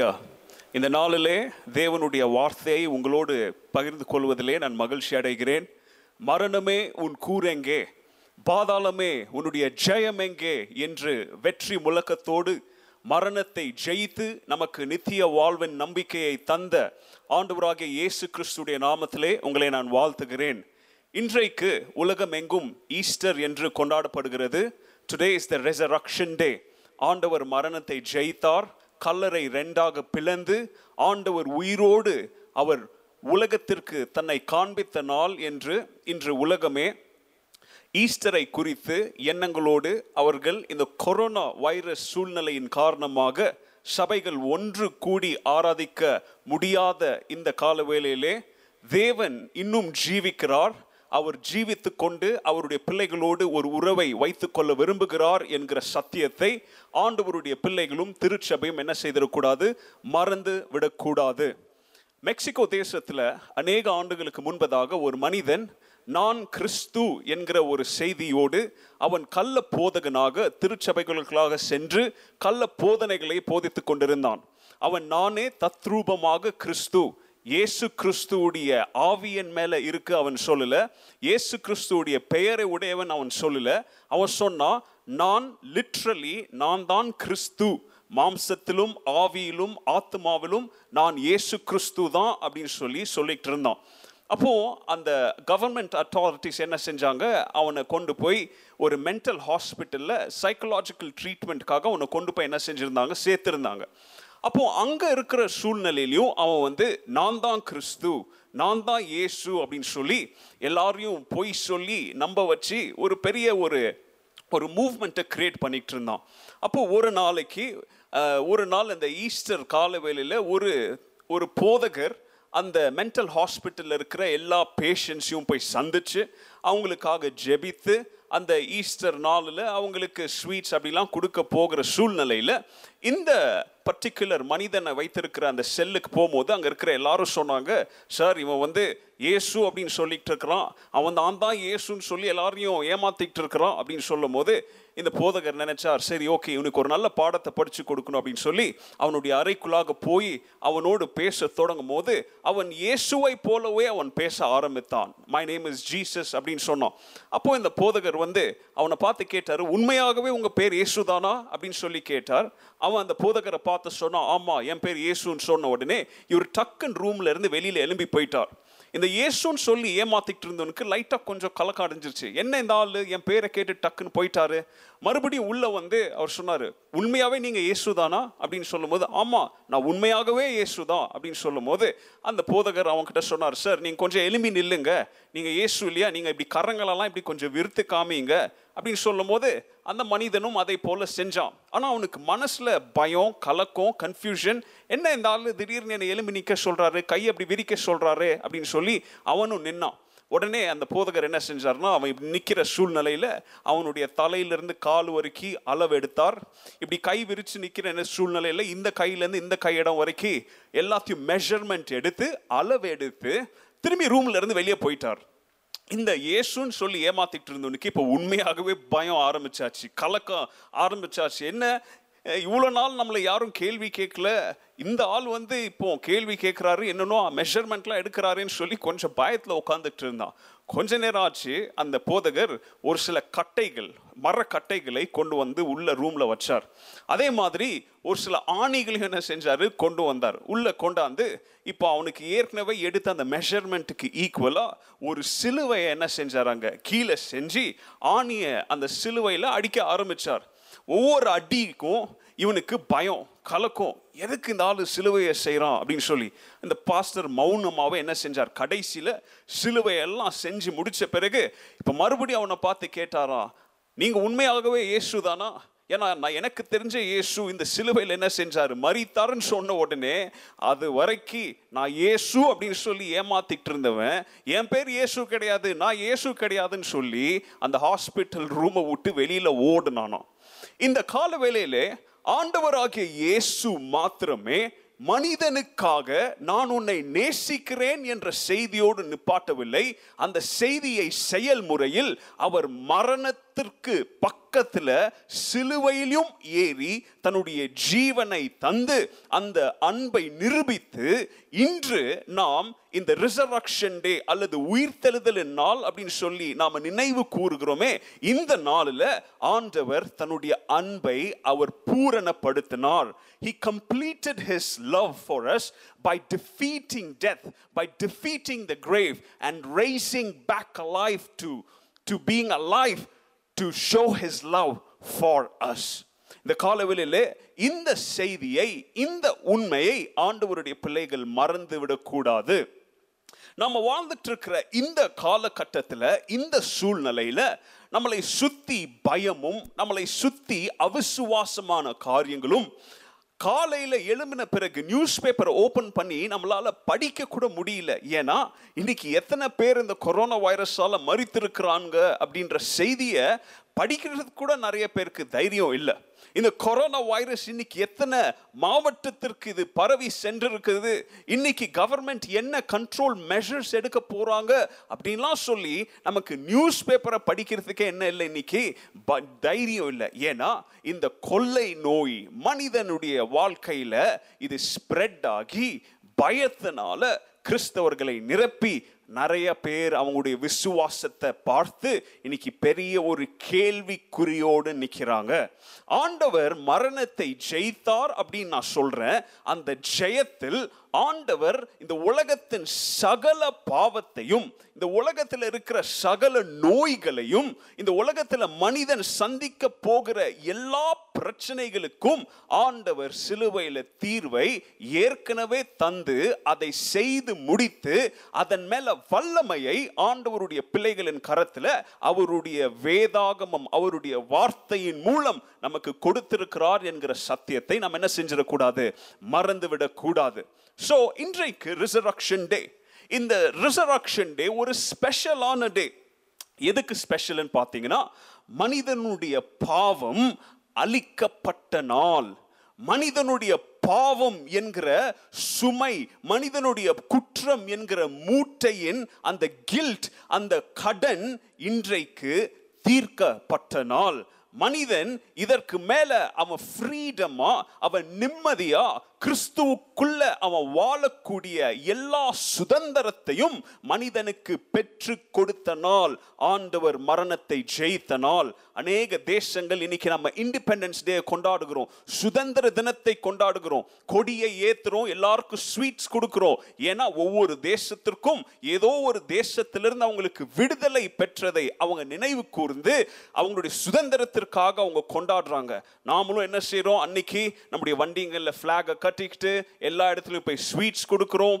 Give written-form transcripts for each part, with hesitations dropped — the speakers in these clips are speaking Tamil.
Hallelujah. இந்த நாளிலே தேவனுடைய வார்த்தையை உங்களோடு பகிர்ந்து கொள்வதிலே நான் மகிழ்ச்சி அடைகிறேன். மரணமே உன் கூரெங்கே, பாதாளமே உன்னுடைய ஜெயம் எங்கே என்று வெற்றி முழக்கத்தோடு மரணத்தை ஜெயித்து நமக்கு நித்திய வாழ்வின் நம்பிக்கையை தந்த ஆண்டவராகிய இயேசு கிறிஸ்துடைய நாமத்திலே உங்களை நான் வாழ்த்துகிறேன். இன்றைக்கு உலகம் எங்கும் ஈஸ்டர் என்று கொண்டாடப்படுகிறது. Today is the resurrection day. ஆண்டவர் மரணத்தை ஜெயித்தார். கல்லறை ரெண்டாக பிளந்து ஆண்டவர் உயிரோடு அவர் உலகத்திற்கு தன்னை காண்பித்த நாள் என்று இன்று உலகமே ஈஸ்டரை குறித்து எண்ணங்களோடு அவர்கள் இந்த கொரோனா வைரஸ் சூழ்நிலையின் காரணமாக சபைகள் ஒன்று கூடி ஆராதிக்க முடியாத இந்த காலவேளையிலே தேவன் இன்னும் ஜீவிக்கிறார். அவர் ஜீவித்து கொண்டு அவருடைய பிள்ளைகளோடு ஒரு உறவை வைத்து கொள்ள விரும்புகிறார் என்கிற சத்தியத்தை ஆண்டவருடைய பிள்ளைகளும் திருச்சபையும் என்ன செய்திடக்கூடாது, மறந்து விடக்கூடாது. மெக்சிகோ தேசத்தில் அநேக ஆண்டுகளுக்கு முன்பதாக ஒரு மனிதன் நான் கிறிஸ்து என்கிற ஒரு செய்தியோடு அவன் கள்ள போதகனாக திருச்சபைகளுக்காக சென்று கள்ள போதனைகளை போதித்து கொண்டிருந்தான். அவன் நானே தத்ரூபமாக கிறிஸ்து, இயேசு கிறிஸ்துவுடைய ஆவியின் மேலே இருக்கு அவன் சொல்லல, இயேசு கிறிஸ்துவுடைய பெயரை உடையவன் அவன் சொல்லல. அவன் சொன்னா நான் லிட்ரலி நான் தான் கிறிஸ்து, மாம்சத்திலும் ஆவியிலும் ஆத்மாவிலும் நான் இயேசு கிறிஸ்து தான் அப்படின்னு சொல்லிட்டு இருந்தான். அப்போ அந்த கவர்மெண்ட் அத்தாரிட்டிஸ் என்ன செஞ்சாங்க, அவனை கொண்டு போய் ஒரு மென்டல் ஹாஸ்பிட்டலில் சைக்கலாஜிக்கல் ட்ரீட்மெண்ட்காக அவனை கொண்டு போய் என்ன செஞ்சிருந்தாங்க, சேர்த்திருந்தாங்க. அப்போ அங்கே இருக்கிற சூழ்நிலையிலையும் அவன் நான் தான் கிறிஸ்து, நான் தான் இயேசு அப்படின்னு சொல்லி எல்லாரையும் பொய் சொல்லி நம்ப வச்சு ஒரு பெரிய ஒரு மூவ்மெண்ட்டை கிரியேட் பண்ணிகிட்டு இருந்தான். அப்போ ஒரு நாள் அந்த ஈஸ்டர் காலவேளையில் ஒரு போதகர் அந்த மென்டல் ஹாஸ்பிட்டலில் இருக்கிற எல்லா பேஷண்ட்ஸையும் போய் சந்தித்து அவங்களுக்காக ஜெபித்து அந்த ஈஸ்டர் நாளில் அவங்களுக்கு ஸ்வீட்ஸ் அப்படிலாம் கொடுக்க போகிற சூழ்நிலையில் இந்த பர்டிகுலர் மனிதனை வைத்திருக்கிற அந்த செல்லுக்கு போகும்போது அங்கே இருக்கிற எல்லாரும் சொன்னாங்க, சார் இவன் இயேசு அப்படின்னு சொல்லிகிட்டு இருக்கிறான், அவன் நான் தான் இயேசுன்னு சொல்லி எல்லாரையும் ஏமாற்றிக்கிட்டு இருக்கிறான் அப்படின்னு சொல்லும் போது இந்த போதகர் நினைச்சார், சரி ஓகே இவனுக்கு ஒரு நல்ல பாடத்தை படித்து கொடுக்கணும் அப்படின்னு சொல்லி அவனுடைய அறைக்குள்ளாக போய் அவனோடு பேச தொடங்கும் போது அவன் இயேசுவை போலவே அவன் பேச ஆரம்பித்தான். மை நேம் இஸ் ஜீசஸ் அப்படின்னு சொன்னான். அப்போ இந்த போதகர் அவனை பார்த்து கேட்டார், உண்மையாகவே உங்கள் பேர் இயேசுதானா அப்படின்னு சொல்லி கேட்டார். அவன் அந்த போதகரை பார்த்து சொன்னான், ஆமாம் என் பேர் இயேசுன்னு சொன்ன உடனே இவர் டக்குன் ரூம்ல இருந்து வெளியில் எழும்பி போயிட்டார். இந்த இயேசுன்னு சொல்லி ஏமாத்திட்டு இருந்தவனுக்கு லைட்டாக கொஞ்சம் கலக்கம் அடைஞ்சிருச்சு, என்ன இந்த ஆள் என் பேரை கேட்டு டக்குன்னு போயிட்டாரு. மறுபடியும் உள்ளே அவர் சொன்னார், உண்மையாகவே நீங்கள் இயேசு தானா அப்படின்னு சொல்லும்போது, ஆமாம் நான் உண்மையாகவே இயேசு தான் அப்படின்னு சொல்லும் போது அந்த போதகர் அவங்ககிட்ட சொன்னார், சார் நீங்கள் கொஞ்சம் எலும்பி நில்லுங்க, நீங்கள் இயேசு இல்லையா, நீங்கள் இப்படி கரங்களெல்லாம் இப்படி கொஞ்சம் விருத்து காமிங்க அப்படின்னு சொல்லும் போது அந்த மனிதனும் அதை போல் செஞ்சான். ஆனால் அவனுக்கு மனசில் பயம், கலக்கம், கன்ஃபியூஷன், என்ன இந்த ஆள் திடீர்னு என்னை எலும்பி நிற்க சொல்கிறாரு, கை அப்படி விரிக்க சொல்கிறாரு அப்படின்னு சொல்லி அவனும் நின்னான். உடனே அந்த போதகர் என்ன செஞ்சார்னா, அவன் இப்படி நிற்கிற சூழ்நிலையில் அவனுடைய தலையிலிருந்து கால் வரைக்கும் அளவு எடுத்தார். இப்படி கை விரித்து நிற்கிற சூழ்நிலையில் இந்த கையிலேருந்து இந்த கையிடம் வரைக்கும் எல்லாத்தையும் மெஷர்மெண்ட் எடுத்து அளவு எடுத்து திரும்பி ரூம்லேருந்து வெளியே போயிட்டார். இந்த இயேசுன்னு சொல்லி ஏமாத்திட்டு இருந்தவனுக்கு இப்போ உண்மையாகவே பயம் ஆரம்பிச்சாச்சு, கலக்கம் ஆரம்பிச்சாச்சு. என்ன இவ்வளோ நாள் நம்மளை யாரும் கேள்வி கேட்கல, இந்த ஆள் இப்போ கேள்வி கேட்குறாரு, என்னென்னோ மெஷர்மெண்ட்லாம் எடுக்கிறாருன்னு சொல்லி கொஞ்சம் பயத்தில் உட்காந்துட்டு இருந்தான். கொஞ்ச நேரம் ஆச்சு, அந்த போதகர் ஒரு சில கட்டைகள், மரக்கட்டைகளை கொண்டு உள்ள ரூமில் வச்சார். அதே மாதிரி ஒரு சில ஆணிகளையும் என்ன செஞ்சார், கொண்டு வந்தார். உள்ளே கொண்டாந்து இப்போ அவனுக்கு ஏற்கனவே எடுத்த அந்த மெஷர்மெண்ட்டுக்கு ஈக்குவலாக ஒரு சிலுவையை என்ன செஞ்சாராங்க, கீழே செஞ்சு ஆணியை அந்த சிலுவையில் அடிக்க ஆரம்பித்தார். ஒவ்வொரு அடிக்கும் இவனுக்கு பயம், கலக்கம், எதுக்கு இந்த ஆள் சிலுவையை செய்கிறான் அப்படின்னு சொல்லி இந்த பாஸ்டர் மௌனமாகவே என்ன செஞ்சார், கடைசியில் சிலுவையெல்லாம் செஞ்சு முடித்த பிறகு இப்போ மறுபடியும் அவனை பார்த்து கேட்டாராம், நீங்கள் உண்மையாகவே இயேசு தானா? ஏன்னா நான் எனக்கு தெரிஞ்ச இயேசு இந்த சிலுவையில் என்ன செஞ்சார், மரித்தாருன்னு சொன்ன உடனே அது வரைக்கும் நான் இயேசு அப்படின்னு சொல்லி ஏமாத்திட்டு இருந்தவன் என் பேர் இயேசு கிடையாது, நான் இயேசு கிடையாதுன்னு சொல்லி அந்த ஹாஸ்பிட்டல் ரூமை விட்டு வெளியில் ஓடுனானான். இந்த கால வேளையிலே ஆண்டவராகிய இயேசு மாத்திரமே மனிதனுக்காக நான் உன்னை நேசிக்கிறேன் என்ற செய்தியோடு நிப்பாட்டவில்லை. அந்த செய்தியை செயல்முறையில் அவர் மரணத்தை மரணத்திற்கு பக்கத்துல சிலுவையிலும் ஏறி தன்னுடைய ஜீவனை தந்து அந்த அன்பை நிரூபித்து இன்று நாம் இந்த ரிசரக்ஷன் டே அல்லது உயிர்த்தெழுதலின் நாள் அப்படின்னு சொல்லி நாம் நினைவு கூறுகிறோமே, இந்த நாளில் ஆண்டவர் தன்னுடைய அன்பை அவர் பூரணப்படுத்தினார். He completed his love for us by defeating death, by defeating the grave and raising back alive to being alive to show his love for us. இந்த காலவெளியிலே இந்த செய்தியை, இந்த உண்மையை ஆண்டவருடைய பிள்ளைகள் மறந்துவிடக்கூடாது. நம்ம வாழ்ந்துட்டு இருக்கிற இந்த காலகட்டத்தில், இந்த சூழ்நிலையில் நம்மளை சுற்றி பயமும், நம்மளை சுற்றி அவிசுவாசமான காரியங்களும், காலையில் எழும்பின பிறகு நியூஸ் பேப்பரை ஓப்பன் பண்ணி நம்மளால் படிக்க கூட முடியல. ஏன்னா இன்னைக்கு எத்தனை பேர் இந்த கொரோனா வைரஸால் மரித்திருக்கிறாங்க அப்படின்ற செய்தியை படிக்கிறதுக்கு கூட நிறைய பேருக்கு தைரியம் இல்லை. இந்த கொரோனா வைரஸ் இன்னைக்கு எத்தனை மாவட்டத்திற்கு இது பரவி சென்றிருக்குது, இன்னைக்கு கவர்மெண்ட் என்ன கண்ட்ரோல் மெஷர்ஸ் எடுக்க போறாங்க அப்படின்லாம் சொல்லி நமக்கு நியூஸ் பேப்பரை படிக்கிறதுக்கே என்ன இல்லை, இன்னைக்கு தைரியம் இல்லை. ஏன்னா இந்த கொள்ளை நோய் மனிதனுடைய வாழ்க்கையில் இது ஸ்ப்ரெட் ஆகி பயத்தினால கிறிஸ்தவர்களை நிரப்பி நிறைய பேர் அவங்களுடைய விசுவாசத்தை பார்த்து இன்னைக்கு பெரிய ஒரு கேள்விக்குறியோடு நிற்கிறாங்க. ஆண்டவர் மரணத்தை ஜெயித்தார் அப்படின்னு நான் சொல்றேன். அந்த ஜெயத்தில் ஆண்டவர் இந்த உலகத்தின் சகல பாவத்தையும், இந்த உலகத்தில் இருக்கிற சகல நோய்களையும், இந்த உலகத்தில் மனிதன் சந்திக்க போகிற எல்லா பிரச்சனைகளுக்கும் ஆண்டவர் சிலுவையில் தீர்வை ஏற்கனவே தந்து அதை செய்து முடித்து அதன் மேல வல்லமையை ஆண்டவருடைய பிள்ளைகளின் கரத்தில் அவருடைய வேதாகமம், அவருடைய வார்த்தையின் மூலம் நமக்கு கொடுத்திருக்கிறார் என்கிற சத்தியத்தை நாம் என்ன செஞ்சிடக்கூடாது, மறந்துவிடக்கூடாது. ஸோ இன்றைக்கு ரிசரக்ஷன் டே. இந்த ரிசரக்ஷன் டே ஒரு ஸ்பெஷலான டே. எதுக்கு ஸ்பெஷல்னு பார்த்தீங்கன்னா, மனிதனுடைய பாவம் அழிக்கப்பட்ட நாள். மனிதனுடைய பாவம் என்கிற சுமை, மனிதனுடைய குற்றம் என்கிற மூட்டையின் அந்த கில்ட், அந்த கடன் இன்றைக்கு தீர்க்கப்பட்ட நாள். மனிதன் இதற்கு மேல அவன் ஃப்ரீடமா, அவன் நிம்மதியா கிறிஸ்துவுக்குள்ள அவன் வாழக்கூடிய எல்லா சுதந்திரத்தையும் மனிதனுக்கு பெற்று கொடுத்த நாள் ஆண்டவர் மரணத்தை ஜெயித்த நாள். அநேக தேசங்கள் இன்னைக்கு நம்ம இண்டிபெண்டன்ஸ் டே கொண்டாடுகிறோம், சுதந்திர தினத்தை கொண்டாடுகிறோம், கொடியை ஏத்துறோம், எல்லாருக்கும் ஸ்வீட்ஸ் கொடுக்கிறோம். ஏன்னா ஒவ்வொரு தேசத்திற்கும் ஏதோ ஒரு தேசத்திலிருந்து அவங்களுக்கு விடுதலை பெற்றதை அவங்க நினைவு கூர்ந்து அவங்களுடைய சுதந்திரத்திற்காக அவங்க கொண்டாடுறாங்க. நாமளும் என்ன செய்யறோம், அன்னைக்கு நம்முடைய வண்டிகளில் ஃபிளாக கட்டிக்கிட்டு எல்லா இடத்துலையும் போய் ஸ்வீட்ஸ் கொடுக்குறோம்,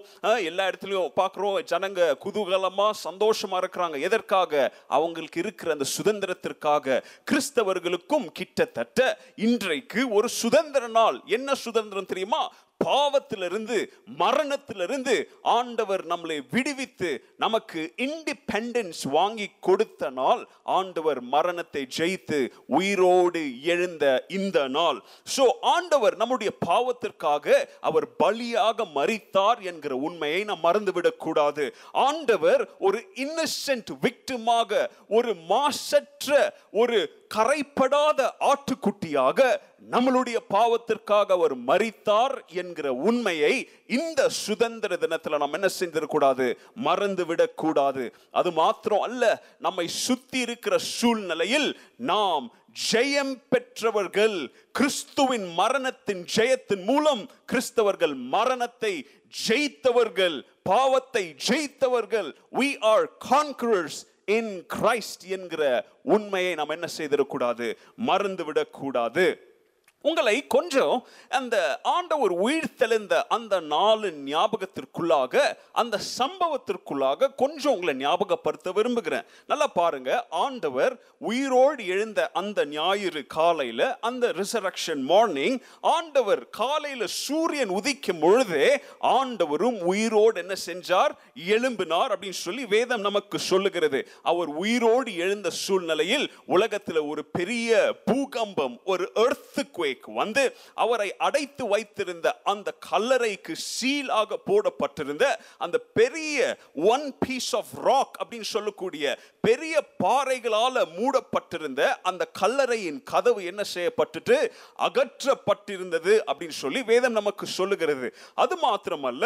எல்லா இடத்துலையும் பார்க்குறோம், ஜனங்க குதூகலமாக சந்தோஷமாக இருக்கிறாங்க. எதற்காக? அவங்களுக்கு இருக்கிற அந்த சுதந்திரத்திற்காக. கிறிஸ்தவர்களுக்கும் கிட்டத்தட்ட இன்றைக்கு ஒரு சுதந்திர நாள். என்ன சுதந்திரம் தெரியுமா? பாவத்திலிருந்து, மரணத்திலிருந்து ஆண்டவர் நம்மளை விடுவித்து நமக்கு இண்டிபெண்டன்ஸ் வாங்கி கொடுத்த நாள் ஆண்டவர் மரணத்தை ஜெயித்து உயிரோடு எழுந்த இந்த நாள். ஸோ ஆண்டவர் நம்முடைய பாவத்திற்காக அவர் பலியாக மரித்தார் என்கிற உண்மையை நாம் மறந்துவிடக்கூடாது. ஆண்டவர் ஒரு இன்னசென்ட் விக்டிமாக, ஒரு மாசற்ற, ஒரு கரைப்படாத ஆட்டுக்குட்டியாக நம்மளுடைய பாவத்திற்காக அவர் மரித்தார் என்கிற உண்மையை இந்த சுதந்திர தினத்தில் நாம் என்ன செஞ்சிடக்கூடாது, மறந்துவிடக்கூடாது. அது மாத்திரம் அல்ல, நம்மை சுற்றி இருக்கிற சூழ்நிலையில் நாம் ஜெயம் பெற்றவர்கள். கிறிஸ்துவின் மரணத்தின் ஜெயத்தின் மூலம் கிறிஸ்தவர்கள் மரணத்தை ஜெயித்தவர்கள், பாவத்தை ஜெயித்தவர்கள். We are conquerors in Christ என்கிற உண்மையை நாம் என்ன செய்திடக்கூடாது, மறந்துவிடக்கூடாது. உங்களை கொஞ்சம் அந்த ஆண்டவர் உயிர்த்தெழுந்த அந்த நாளின் ஞாபகத்திற்குள்ளாக, அந்த சம்பவத்திற்குள்ளாக கொஞ்சம் உங்களை ஞாபகப்படுத்த விரும்புகிறேன். நல்லா பாருங்க, ஆண்டவர் உயிரோடு எழுந்த அந்த ஞாயிறு காலையில், அந்த ரிசரக்ஷன் மார்னிங், ஆண்டவர் காலையில் சூரியன் உதிக்கும் பொழுதே ஆண்டவரும் உயிரோடு என்ன செஞ்சார், எழும்பினார் அப்படின்னு சொல்லி வேதம் நமக்கு சொல்லுகிறது. அவர் உயிரோடு எழுந்த சூழ்நிலையில் உலகத்தில் ஒரு பெரிய பூகம்பம், ஒரு எர்த்குவேக், ரோமேக்கு வந்து அவரை அடைத்து வைத்திருந்த அந்த கல்லறைக்கு சீலாக போடப்பட்டிருந்த அந்த பெரிய ஒன் பீஸ் ஆஃப் ராக் அப்படின்னு சொல்லக்கூடிய பெரிய பாறைகளால் மூடப்பட்டிருந்த அந்த கல்லறையின் கதவு என்ன செய்யப்பட்டுட்டு அகற்றப்பட்டிருந்தது அப்படின்னு சொல்லி வேதம் நமக்கு சொல்லுகிறது. அது மாத்திரமல்ல,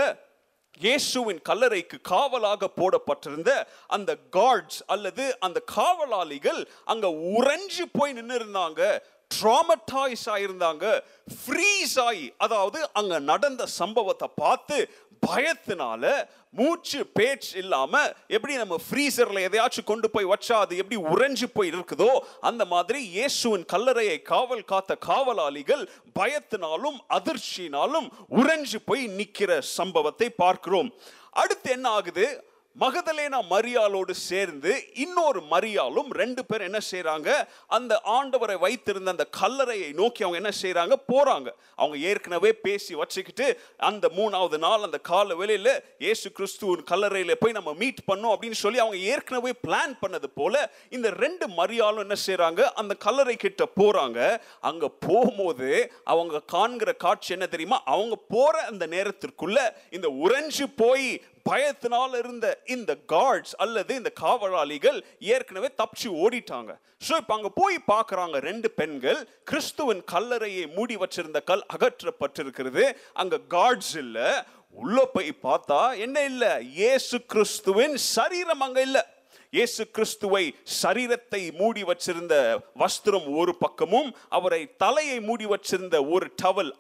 இயேசுவின் கல்லறைக்கு காவலாக போடப்பட்டிருந்த அந்த கார்ட்ஸ் அல்லது அந்த காவலாளிகள் அங்க உறைஞ்சு போய் நின்று இருந்தாங்க, ட்ராமடைஸ் ஆயிருந்தாங்க, ஃப்ரீஸ் ஆகி, அதாவது அங்க நடந்த சம்பவத்தை பார்த்து பயத்தினால மூச்சு பேச்சு இல்லாம, எப்படி நம்ம ஃப்ரீசர்ல எதையாச்சும் கொண்டு போய் வச்சா அது எப்படி உறைஞ்சு போய் இருக்குதோ அந்த மாதிரி இயேசுவின் கல்லறையை காவல் காத்த காவலாளிகள் பயத்தினாலும் அதிர்ச்சியினாலும் உறைஞ்சு போய் நிக்கிற சம்பவத்தை பார்க்கிறோம். அடுத்து என்ன ஆகுது? மகதலேனா மரியாளோடு சேர்ந்து இன்னொரு மரியாளும் ரெண்டு பேர் என்ன செய்யறாங்க? அந்த ஆண்டவரை வைத்திருந்த அந்த கல்லறையை நோக்கி அவங்க என்ன செய்யறாங்க? போறாங்க. அவங்க ஏற்கனவே பேசி வச்சுக்கிட்டு அந்த மூணாவது நாள் அந்த கால வேளையில இயேசு கிறிஸ்துவின் கல்லறையில போய் நம்ம மீட் பண்ணோம் அப்படின்னு சொல்லி அவங்க ஏற்கனவே பிளான் பண்ணது போல இந்த ரெண்டு மரியாளும் என்ன செய்யறாங்க? அந்த கல்லறை கிட்ட போறாங்க. அங்க போகும்போது அவங்க காண்கிற காட்சி என்ன தெரியுமா? அவங்க போற அந்த நேரத்திற்குள்ள இந்த உறைஞ்சு போய் பயத்தினால் இருந்த இந்த கார்ட்ஸ் அல்லது இந்த காவலாளிகள் ஏற்கனவே தப்பிச்சு ஓடிட்டாங்க. ஸோ இப்போ அங்கே போய் பார்க்குறாங்க, ரெண்டு பெண்கள், கிறிஸ்துவின் கல்லறையை மூடி வச்சிருந்த கல் அகற்றப்பட்டிருக்கிறது, அங்கே கார்ட்ஸ் இல்லை. உள்ளே போய் பார்த்தா என்ன இல்லை? இயேசு கிறிஸ்துவின் சரீரம் அங்கே இல்லை. இயேசு கிறிஸ்துவை சரீரத்தை மூடி வச்சிருந்த வஸ்திரம் ஒரு பக்கமும், அவரை தலையை மூடி வச்சிருந்த ஒரு டவல்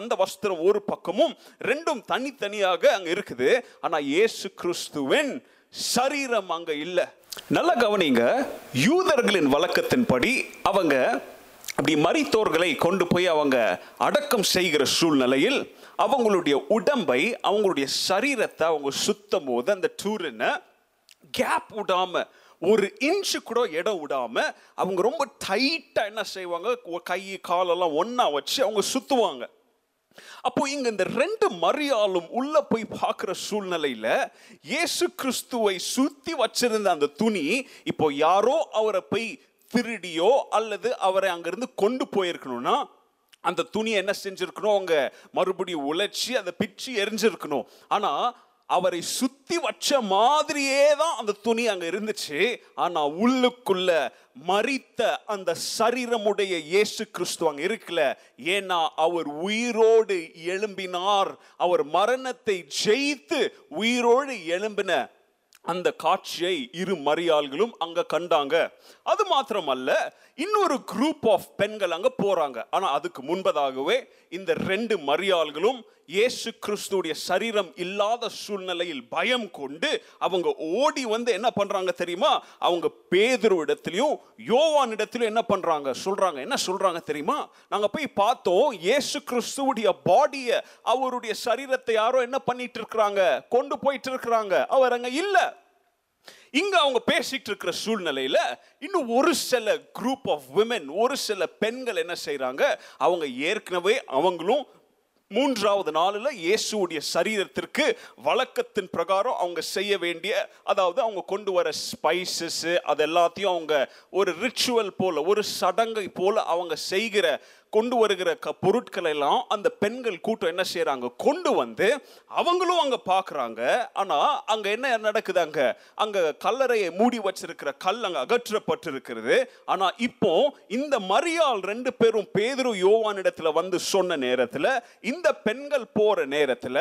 அந்த வஸ்திரம் ஒரு பக்கமும், ரெண்டும் தனித்தனியாக அங்க இருக்குது. ஆனா இயேசு கிறிஸ்துவின் சரீரம் அங்க இல்லை. நல்லா கவனிங்க, யூதர்களின் வழக்கத்தின்படி அவங்க அப்படி மரித்தோர்களை கொண்டு போய் அவங்க அடக்கம் செய்கிற சூழ்நிலையில் அவங்களுடைய உடம்பை, அவங்களுடைய சரீரத்தை அவங்க சுத்தம் போது அந்த டூரின கேப் விடாம, ஒரு இன்ச்சு கூட இடம் விடாம அவங்க ரொம்ப டைட்டா என்ன செய்வாங்க? கை காலெல்லாம் ஒன்னா வச்சு அவங்க சுத்துவாங்க. அப்போ இங்க இந்த ரெண்டு மரியாளும் உள்ள போய் பார்க்கிற சூழ்நிலையில இயேசு கிறிஸ்துவை சுத்தி வச்சிருந்த அந்த துணி இப்போ யாரோ அவரை போய் திருடியோ அல்லது அவரை அங்கிருந்து கொண்டு போயிருக்கணும்னா அந்த துணியை என்ன செஞ்சிருக்கணும்? அவங்க மறுபடியும் உழைச்சி அதை பிச்சு எரிஞ்சிருக்கணும். ஆனா அவரை சுத்தி வச்ச மாதிரியே தான் அந்த துணி அங்க இருந்துச்சு. ஆனா உள்ளுக்குள்ள மரித்த அந்த சரீரமுடைய இயேசு கிறிஸ்து அங்க இருக்கல. ஏன்னா அவர் உயிரோடு எழும்பினார். அவர் மரணத்தை ஜெயித்து உயிரோடு எழும்பின அந்த காட்சியை இரு மரியாள்களும் அங்க கண்டாங்க. அது மாத்திரமல்ல, இன்னொரு குரூப் ஆஃப் பெண்கள் அங்க போறாங்க. ஆனா அதுக்கு முன்பதாகவே இந்த ரெண்டு மரியாள்களும் இயேசு கிறிஸ்துடைய சரீரம் இல்லாத சூழ்நிலையில் பயம் கொண்டு அவங்க ஓடி வந்து என்ன பண்றாங்க தெரியுமா? அவங்க பேதுரு இடத்துலயும் யோவான் இடத்துலயும் என்ன பண்றாங்க? சொல்றாங்க. என்ன சொல்றாங்க தெரியுமா? நாங்க போய் பார்த்தோம், இயேசு கிறிஸ்துடைய பாடியை, அவருடைய சரீரத்தை யாரோ என்ன பண்ணிட்டு இருக்கிறாங்க? கொண்டு போயிட்டு இருக்கிறாங்க. அவர் அங்க இல்ல. இங்க அவங்க பேசிட்டு இருக்கிற சூழ்நிலையில இன்னும் ஒரு சில குரூப் ஆஃப் விமென், ஒரு சில பெண்கள் என்ன செய்யறாங்க? அவங்க ஏற்கனவே அவங்களும் மூன்றாவது நாளில் இயேசுடைய சரீரத்திற்கு வழக்கத்தின் பிரகாரம் அவங்க செய்ய வேண்டிய, அதாவது அவங்க கொண்டு வர ஸ்பைசஸ் அது எல்லாத்தையும் அவங்க ஒரு ரிச்சுவல் போல, ஒரு சடங்கை போல அவங்க செய்கிற கொண்டு வருகிற பொருட்களை எல்லாம் அந்த பெண்கள் கூட்டம் என்ன செய்யறாங்க? கொண்டு வந்து அவங்களும் அங்க பாக்குறாங்க. ஆனா அங்க என்ன நடக்குது? அங்க கல்லறையை மூடி வச்சிருக்கிற கல் அங்க அகற்றப்பட்டிருக்கிறது. ஆனா இப்போ இந்த மரியாள் ரெண்டு பேரும் பேதுரு யோவான் இடத்துல வந்து சொன்ன நேரத்துல, இந்த பெண்கள் போற நேரத்துல,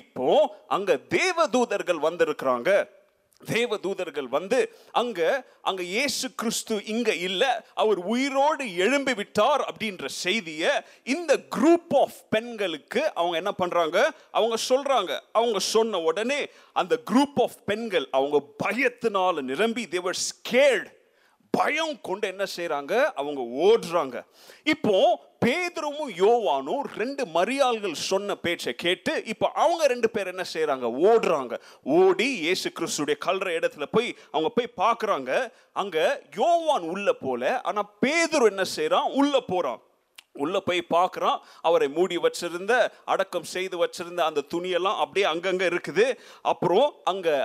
இப்போ அங்க தேவதூதர்கள் வந்திருக்கிறாங்க. தேவதூதர்கள் வந்து அங்க அங்க இயேசு கிறிஸ்து இங்க இல்ல, அவர் உயிரோடு எழும்பி விட்டார் அப்படின்ற செய்தியை இந்த குரூப் ஆஃப் பெண்களுக்கு அவங்க என்ன பண்றாங்க? அவங்க சொல்றாங்க. அவங்க சொன்ன உடனே அந்த குரூப் ஆஃப் பெண்கள் அவங்க பயத்தினால நிரம்பி, they were scared, பயம் கொண்டு என்ன செய்யறாங்க? அவங்க ஓடுறாங்க. இப்போ பேதுருவும் யோவானும் ரெண்டு மரியாள்கள் சொன்ன பேச்சை கேட்டு இப்போ அவங்க ரெண்டு பேர் என்ன செய்யறாங்க? ஓடுறாங்க. ஓடி இயேசு கிறிஸ்துடைய கல்ற இடத்துல போய் அவங்க போய் பார்க்குறாங்க. அங்கே யோவான் உள்ள போல, ஆனால் பேதுரு என்ன செய்யறான்? உள்ள போறான். உள்ள போய் பார்க்குறான். அவரை மூடி வச்சிருந்த, அடக்கம் செய்து வச்சிருந்த அந்த துணியெல்லாம் அப்படியே அங்கங்கே இருக்குது. அப்புறம் அங்கே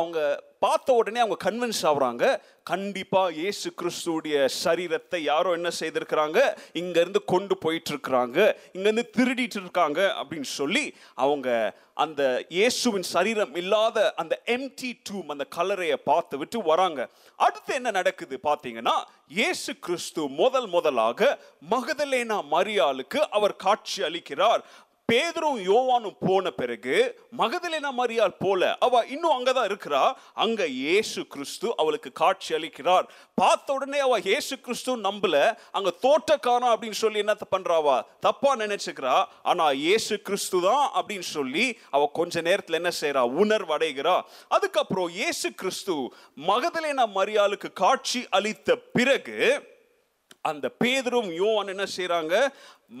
அவங்க பார்த்த உடனே அவங்க கன்வின்ஸ் ஆகுறாங்க, கண்டிப்பாக இயேசு கிறிஸ்துவுடைய சரீரத்தை யாரோ என்ன செய்திருக்கிறாங்க, இங்கேருந்து கொண்டு போயிட்டுருக்குறாங்க, இங்கேருந்து திருடிட்டு இருக்காங்க அப்படின்னு சொல்லி அவங்க அந்த இயேசுவின் சரீரம் இல்லாத அந்த எம்டி டூம் அந்த கல்லறையை பார்த்து விட்டு வராங்க. அடுத்து என்ன நடக்குது பார்த்தீங்கன்னா, இயேசு கிறிஸ்து முதலாக மகதலேனா மரியாளுக்கு அவர் காட்சி அளிக்கிறார். பேதுரும் யோவானும் போன பிறகு மகதலேனா மரியாள் போல, அவ இன்னும் அங்கதான் இருக்கிறா. அங்க இயேசு கிறிஸ்து அவளுக்கு காட்சி அளிக்கிறார். பார்த்த உடனே அவ இயேசு கிறிஸ்து நம்பல, அங்க தோட்டக்காரன் அப்படின்னு சொல்லி என்ன பண்றாவா, தப்பா நினைச்சுக்கிறா. ஆனா இயேசு கிறிஸ்து தான் அப்படின்னு சொல்லி அவ கொஞ்ச நேரத்துல என்ன செய்யறா, உணர்வடைகிறா. அதுக்கப்புறம் இயேசு கிறிஸ்து மகதலேனா மரியாளுக்கு காட்சி அளித்த பிறகு அந்த பேதுரும் யோவான் என்ன செய்யறாங்க,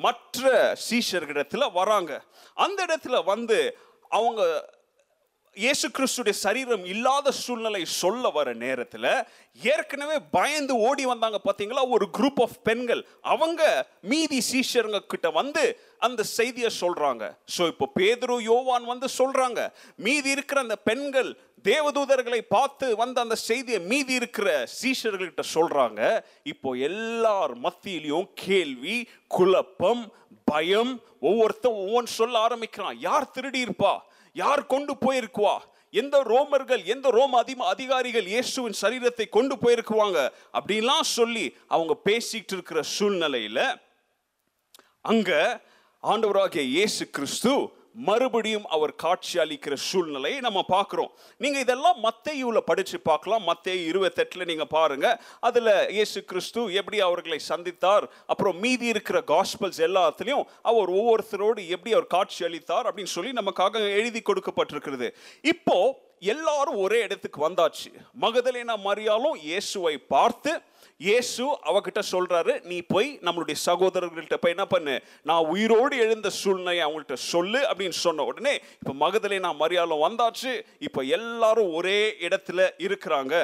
மற்ற சீஷர்களிடத்துல வராங்க. அந்த இடத்துல வந்து அவங்க இயேசு கிறிஸ்துடைய சரீரம் இல்லாத சூழ்நிலை சொல்ல வர நேரத்தில் ஏற்கனவே பயந்து ஓடி வந்தாங்க பார்த்தீங்களா ஒரு குரூப் ஆஃப் பெண்கள். அவங்க மீதி சீஷருங்க கிட்ட வந்து அந்த செய்தியை சொல்றாங்க. ஸோ இப்போ பேதுரு யோவான் வந்து சொல்றாங்க, மீதி இருக்கிற அந்த பெண்கள் தேவதூதர்களை பார்த்து வந்து அந்த செய்தியை மீதி இருக்கிற சீஷர்கள்கிட்ட சொல்றாங்க. இப்போ எல்லார் மத்தியிலையும் கேள்வி, குழப்பம், பயம். ஒவ்வொருத்தரும் ஒவ்வொன்று சொல்ல ஆரம்பிக்கிறான், யார் திருடி இருப்பா, யார் கொண்டு போயிருக்குவா, எந்த ரோமர்கள், எந்த ரோம அதிகாரிகள் இயேசுவின் சரீரத்தை கொண்டு போயிருக்குவாங்க அப்படின்லாம் சொல்லி அவங்க பேசிட்டு இருக்கிற சூழ்நிலையில அங்க ஆண்டவராகிய இயேசு கிறிஸ்து மறுபடியும் அவர் காட்சி அளிக்கிற சூழ்நிலையை நம்ம பார்க்குறோம். நீங்கள் இதெல்லாம் மத்தேயுல படித்து பார்க்கலாம். மத்தேயு 28 நீங்கள் பாருங்கள். அதில் இயேசு கிறிஸ்து எப்படி அவர்களை சந்தித்தார், அப்புறம் மீதி இருக்கிற காஸ்பல்ஸ் எல்லாத்துலேயும் அவர் ஒவ்வொருத்தரோடு எப்படி அவர் காட்சி அளித்தார் அப்படின்னு சொல்லி நமக்காக எழுதி கொடுக்கப்பட்டிருக்கிறது. இப்போது எல்லாரும் ஒரே இடத்துக்கு வந்தாச்சு. மகதலேனா மரியாளும் இயேசுவை பார்த்து, இயேசு அவகிட்ட சொல்றாரு, நீ போய் நம்மளுடைய சகோதரர்கள்ட்ட போய் என்ன பண்ணு, நான் உயிரோடு எழுந்த சூழ்நிலையை அவங்கள்ட்ட சொல்லு அப்படின்னு சொன்ன உடனே இப்போ மகதலேனா மரியாளும் வந்தாச்சு. இப்போ எல்லாரும் ஒரே இடத்துல இருக்கிறாங்க.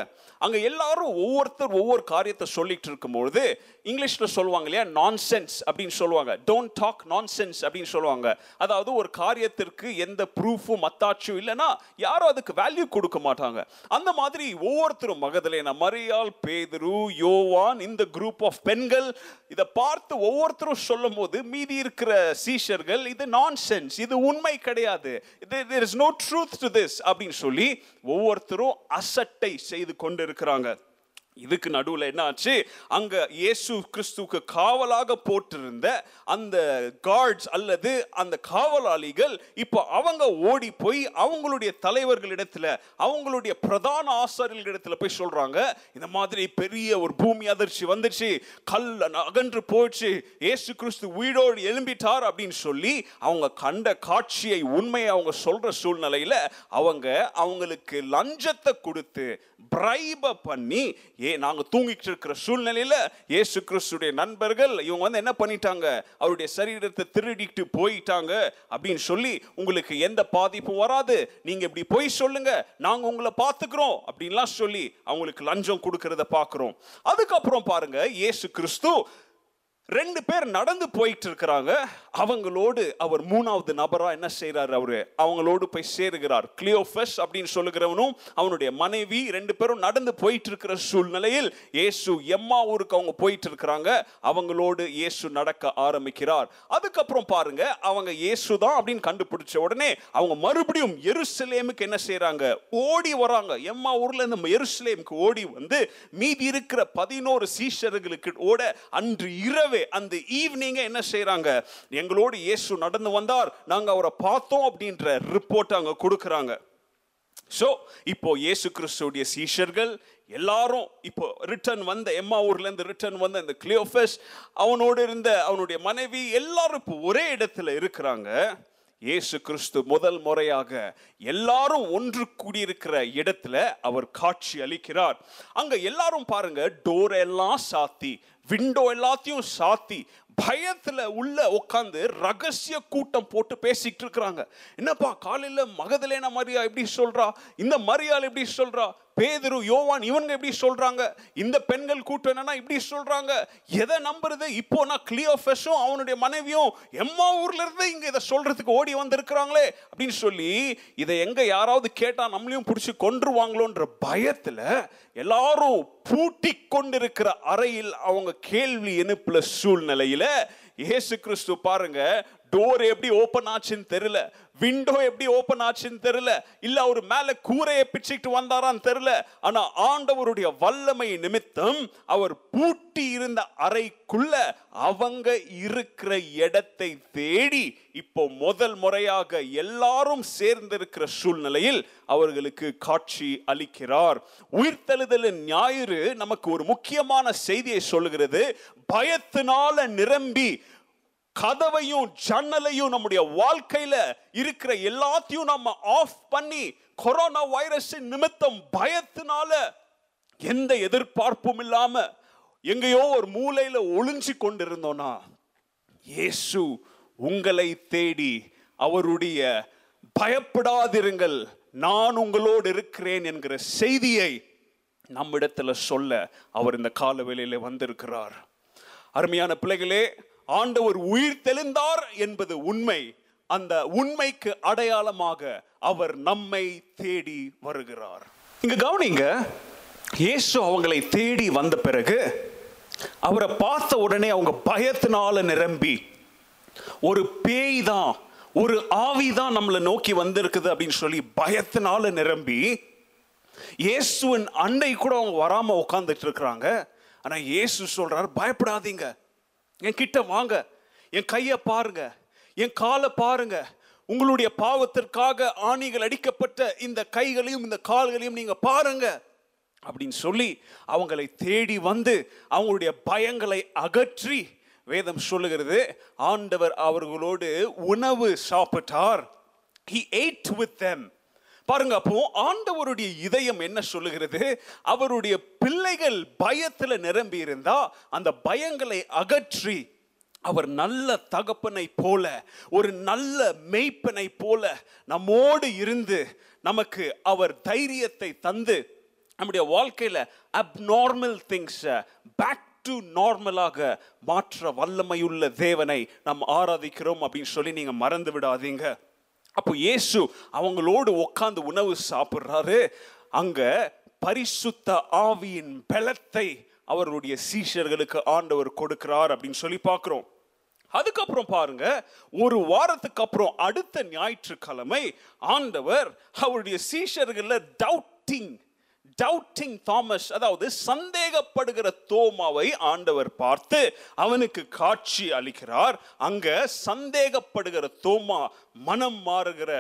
அங்கே எல்லாரும் ஒவ்வொருத்தர் ஒவ்வொரு காரியத்தை சொல்லிட்டு இருக்கும்பொழுது இங்கிலீஷில் சொல்லுவாங்க இல்லையா, நான்சென்ஸ் அப்படின்னு சொல்லுவாங்க, டோன்ட் டாக் நான்சென்ஸ் அப்படின்னு சொல்லுவாங்க. அதாவது ஒரு காரியத்திற்கு எந்த ப்ரூஃபும் அத்தாச்சும் இல்லைன்னா யாரும் அதுக்கு வேல்யூ கொடுக்க மாட்டாங்க. அந்த மாதிரி ஒவ்வொருத்தரும் மகதலேனா மரியாள், பேதுரு, யோவான், இந்த குரூப் ஆஃப் பெண்கள் இதை பார்த்து ஒவ்வொருத்தரும் சொல்லும் போது மீதி இருக்கிற சீஷர்கள் இது நான்சென்ஸ், இது உண்மை கிடையாது, there is no truth to this அப்படின்னு சொல்லி ஒவ்வொருத்தரும் அசட்டை செய்து கொண்டு இருக்கிறாங்க. இதுக்கு நடுவில் என்ன ஆச்சு, அங்கே இயேசு கிறிஸ்துவுக்கு காவலாக போட்டிருந்த அந்த கார்ட்ஸ் அல்லது அந்த காவலாளிகள் இப்போ அவங்க ஓடி போய் அவங்களுடைய தலைவர்களிடத்தில், அவங்களுடைய பிரதான ஆசாரியர்களிடத்தில் போய் சொல்கிறாங்க, இந்த மாதிரி பெரிய ஒரு பூமி அதிர்ச்சி வந்துச்சு, கல் அகன்று போயிடுச்சு, இயேசு கிறிஸ்து உயிரோடு எழும்பிட்டார் அப்படின்னு சொல்லி அவங்க கண்ட காட்சியை உண்மையை அவங்க சொல்கிற சூழ்நிலையில் அவங்களுக்கு லஞ்சத்தை கொடுத்து பிரைபை பண்ணி நாங்க தூங்கிட்டு இருக்கிற சூழ்நிலையில இயேசு கிறிஸ்துடைய நண்பர்கள் இவங்க வந்து என்ன பண்ணிட்டாங்க, அவருடைய சரீரத்தை திருடிட்டு போயிட்டாங்க அப்படின்னு சொல்லி உங்களுக்கு எந்த பாதிப்பும் வராது, நீங்க இப்படி போய் சொல்லுங்க, நாங்க உங்களை பார்த்துக்கிறோம் அப்படின்லாம் சொல்லி அவங்களுக்கு லஞ்சம் கொடுக்கறத பார்க்கிறோம். அதுக்கப்புறம் பாருங்க, இயேசு கிறிஸ்து 2 பேர் நடந்து போயிட்டு இருக்கிறாங்க, அவங்களோடு அவர் 3வது நபரா என்ன செய்யறாரு, அவரு அவங்களோடு போய் சேருகிறார். கிளியோபஸ் அப்படின்னு சொல்லுகிறவனும் அவனுடைய மனைவி 2 பேரும் நடந்து போயிட்டு இருக்கிற சூழ்நிலையில் இயேசு எம்மாவூருக்கு அவங்க போயிட்டு இருக்கிறாங்க. அவங்களோடு இயேசு நடக்க ஆரம்பிக்கிறார். அதுக்கப்புறம் பாருங்க, அவங்க இயேசு தான் அப்படின்னு கண்டுபிடிச்ச உடனே அவங்க மறுபடியும் எருசலேமுக்கு என்ன செய்யறாங்க, ஓடி வராங்க. எம்மாவூர்ல இருந்து எருசலேமுக்கு ஓடி வந்து மீதி இருக்கிற 11 சீஷர்களுக்கு ஓட அன்று இரவு அந்த ஈவினிங் என்ன செய்றாங்க, எங்களோடு இயேசு நடந்து வந்தார், நாங்க அவரை பார்த்தோம் அப்படின்ற ரிப்போர்ட் அங்க கொடுக்கறாங்க. சோ இப்போ இயேசு கிறிஸ்துவுடைய சீஷர்கள் எல்லாரும் இப்போ ரிட்டர்ன் வந்த எம்மாவூர்ல இருந்து ரிட்டர்ன் வந்த இந்த கிளியோபஸ், அவனோடு இருந்த அவனுடைய மனைவி எல்லாரும் இப்போ ஒரே இடத்துல இருக்கிறாங்க. இயேசு கிறிஸ்து முதல் முறையாக எல்லாரும் ஒன்று கூடியிருக்கிற இடத்துல அவர் காட்சி அளிக்கிறார். அங்க எல்லாரும் பாருங்க, டோர் எல்லாம் சாத்தி, விண்டோ எல்லாத்தையும் சாத்தி, பயத்தில் உள்ள உட்காந்து ரகசிய கூட்டம் போட்டு பேசிட்டு இருக்கிறாங்க. என்னப்பா காலையில் மகதலேனா மரியா எப்படி சொல்கிறா, இந்த மரியாள் எப்படி சொல்கிறா, பேதுரு யோவான் இவங்க எப்படி சொல்கிறாங்க, இந்த பெண்கள் கூட்டம் என்னன்னா இப்படி சொல்கிறாங்க, எதை நம்புறது? இப்போ நான் கிளியோபஸும் அவனுடைய மனைவியும் எம்மா ஊரில் இருந்து இங்கே இதை சொல்கிறதுக்கு ஓடி வந்திருக்கிறாங்களே அப்படின்னு சொல்லி இதை எங்கே யாராவது கேட்டால் நம்மளையும் பிடிச்சி கொன்றுவாங்களோன்ற பயத்தில் எல்லாரும் பூட்டி கொண்டிருக்கிற அறையில் அவங்க கேள்வி எழுப்புற சூழ்நிலையில் இயேசு கிறிஸ்து பாருங்க, டோர் எப்படி ஓப்பன் ஆச்சுன்னு தெரியல, விண்டோ எப்படி ஓப்பன் ஆச்சுன்னு தெரியல, இல்ல அவர் மேல கூரையை பிச்சுட்டு வந்தாரான்னு தெரியல, ஆனா ஆண்டவருடைய வல்லமை நிமித்தம் அவர் பூட்டி இருந்த அறைக்குள்ள அவங்க இருக்கிற இடத்தை தேடி இப்போ முதல் முறையாக எல்லாரும் சேர்ந்திருக்கிற சூழ்நிலையில் அவர்களுக்கு காட்சி அளிக்கிறார். உயிர்த்தெழுதலின் ஞாயிறு நமக்கு ஒரு முக்கியமான செய்தியை சொல்லுகிறது. பயத்தினால நிரம்பி கதவையும் ஜன்னலையும் நம்முடைய வாழ்க்கையில இருக்கிற எல்லாத்தையும் நம்ம ஆஃப் பண்ணி கொரோனா வைரஸின் நிமித்தம் பயத்தினால எந்த எதிர்பார்ப்பும் இல்லாம எங்கேயோ ஒரு மூலையில ஒளிஞ்சு கொண்டிருந்தோம்னா, இயேசு உங்களை தேடி அவருடைய பயப்படாதிருங்கள் நான் உங்களோடு இருக்கிறேன் என்கிற செய்தியை நம்மிடத்துல சொல்ல அவர் இந்த காலவேளையில வந்திருக்கிறார். அருமையான பிள்ளைகளே, ஆண்டவர் உயிர் தெளிந்தார் என்பது உண்மை. அந்த உண்மைக்கு அடையாளமாக அவர் நம்மை தேடி வருகிறார். இங்க கவனிங்க, இயேசு அவங்களை தேடி வந்த பிறகு அவரை பார்த்த உடனே அவங்க பயத்தினால நிரம்பி, ஒரு பேய் தான், ஒரு ஆவிதான் நம்மளை நோக்கி வந்திருக்குது அப்படின்னு சொல்லி பயத்தினால நிரம்பி இயேசுவின் அண்டை கூட அவங்க வராம உட்கார்ந்துட்டு இருக்கிறாங்க. ஆனா இயேசு சொல்றார், பயப்படாதீங்க, என் கிட்ட வாங்க, என் கையை பாருங்க, என் காலை பாருங்க, உங்களுடைய பாவத்திற்காக ஆணிகள் அடிக்கப்பட்ட இந்த கைகளையும் இந்த கால்களையும் நீங்க பாருங்க அப்படின்னு சொல்லி அவங்களை தேடி வந்து அவங்களுடைய பயங்களை அகற்றி, வேதம் சொல்லுகிறது, ஆண்டவர் அவர்களோடு உணவு சாப்பிட்டார். He ate with them. பாருங்க, அப்போ ஆண்டவருடைய இதயம் என்ன சொல்லுகிறது? அவருடைய பிள்ளைகள் பயத்துல நிரம்பி இருந்தா அந்த பயங்களை அகற்றி அவர் நல்ல தகப்பனை போல, ஒரு நல்ல மேய்ப்பனை போல நம்மோடு இருந்து நமக்கு அவர் தைரியத்தை தந்து நம்முடைய வாழ்க்கையில அப்நார்மல் திங்ஸை பேக் டு நார்மலாக மாற்ற வல்லமையுள்ள தேவனை நாம் ஆராதிக்கிறோம் அப்படின்னு சொல்லி நீங்க மறந்து விடாதீங்க. அப்போ இயேசு அவங்களோடு உட்கார்ந்து உணவு சாப்பிட்றாரு. அங்க பரிசுத்த ஆவியின் பலத்தை அவருடைய சீஷர்களுக்கு ஆண்டவர் கொடுக்கிறார் அப்படின்னு சொல்லி பார்க்கிறோம். அதுக்கப்புறம் பாருங்க, ஒரு வாரத்துக்கு அப்புறம் அடுத்த ஞாயிற்றுக்கிழமை ஆண்டவர் அவருடைய சீஷர்கள டவுட்டிங் தாமஸ், அதாவது சந்தேகப்படுகிற தோமாவை ஆண்டவர் பார்த்து அவனுக்கு காட்சி அளிக்கிறார். அங்க சந்தேகப்படுகிற தோமா மனம் மாறுகிற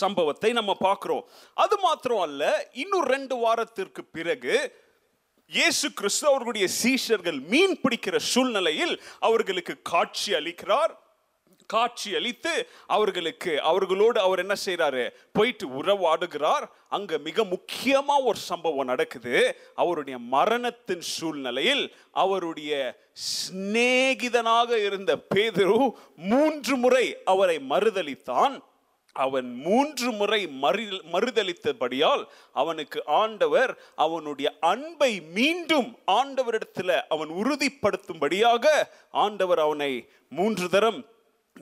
சம்பவத்தை நம்ம பார்க்கிறோம். அது மாத்திரம் அல்ல, இன்னும் 2 வாரத்திற்கு பிறகு இயேசு கிறிஸ்து அவர்களுடைய சீஷர்கள் மீன் பிடிக்கிற சூழ்நிலையில் அவர்களுக்கு காட்சி அளிக்கிறார். காட்சி அளித்து அவர்களோடு அவர் என்ன செய்யறாரு, போயிட்டு உறவாடுகிறார். அங்க மிக முக்கியமா ஒரு சம்பவம் நடக்குது. அவருடைய மரணத்தின் சூழ்நிலையில் அவருடைய சிநேகிதனாக இருந்த பேதுரு 3 முறை அவரை மறுதலித்தான். அவன் 3 முறை மறுதலித்தபடியால் அவனுக்கு ஆண்டவர் அவனுடைய அன்பை மீண்டும் ஆண்டவரிடத்துல அவன் உறுதிப்படுத்தும்படியாக ஆண்டவர் அவனை 3 தரம்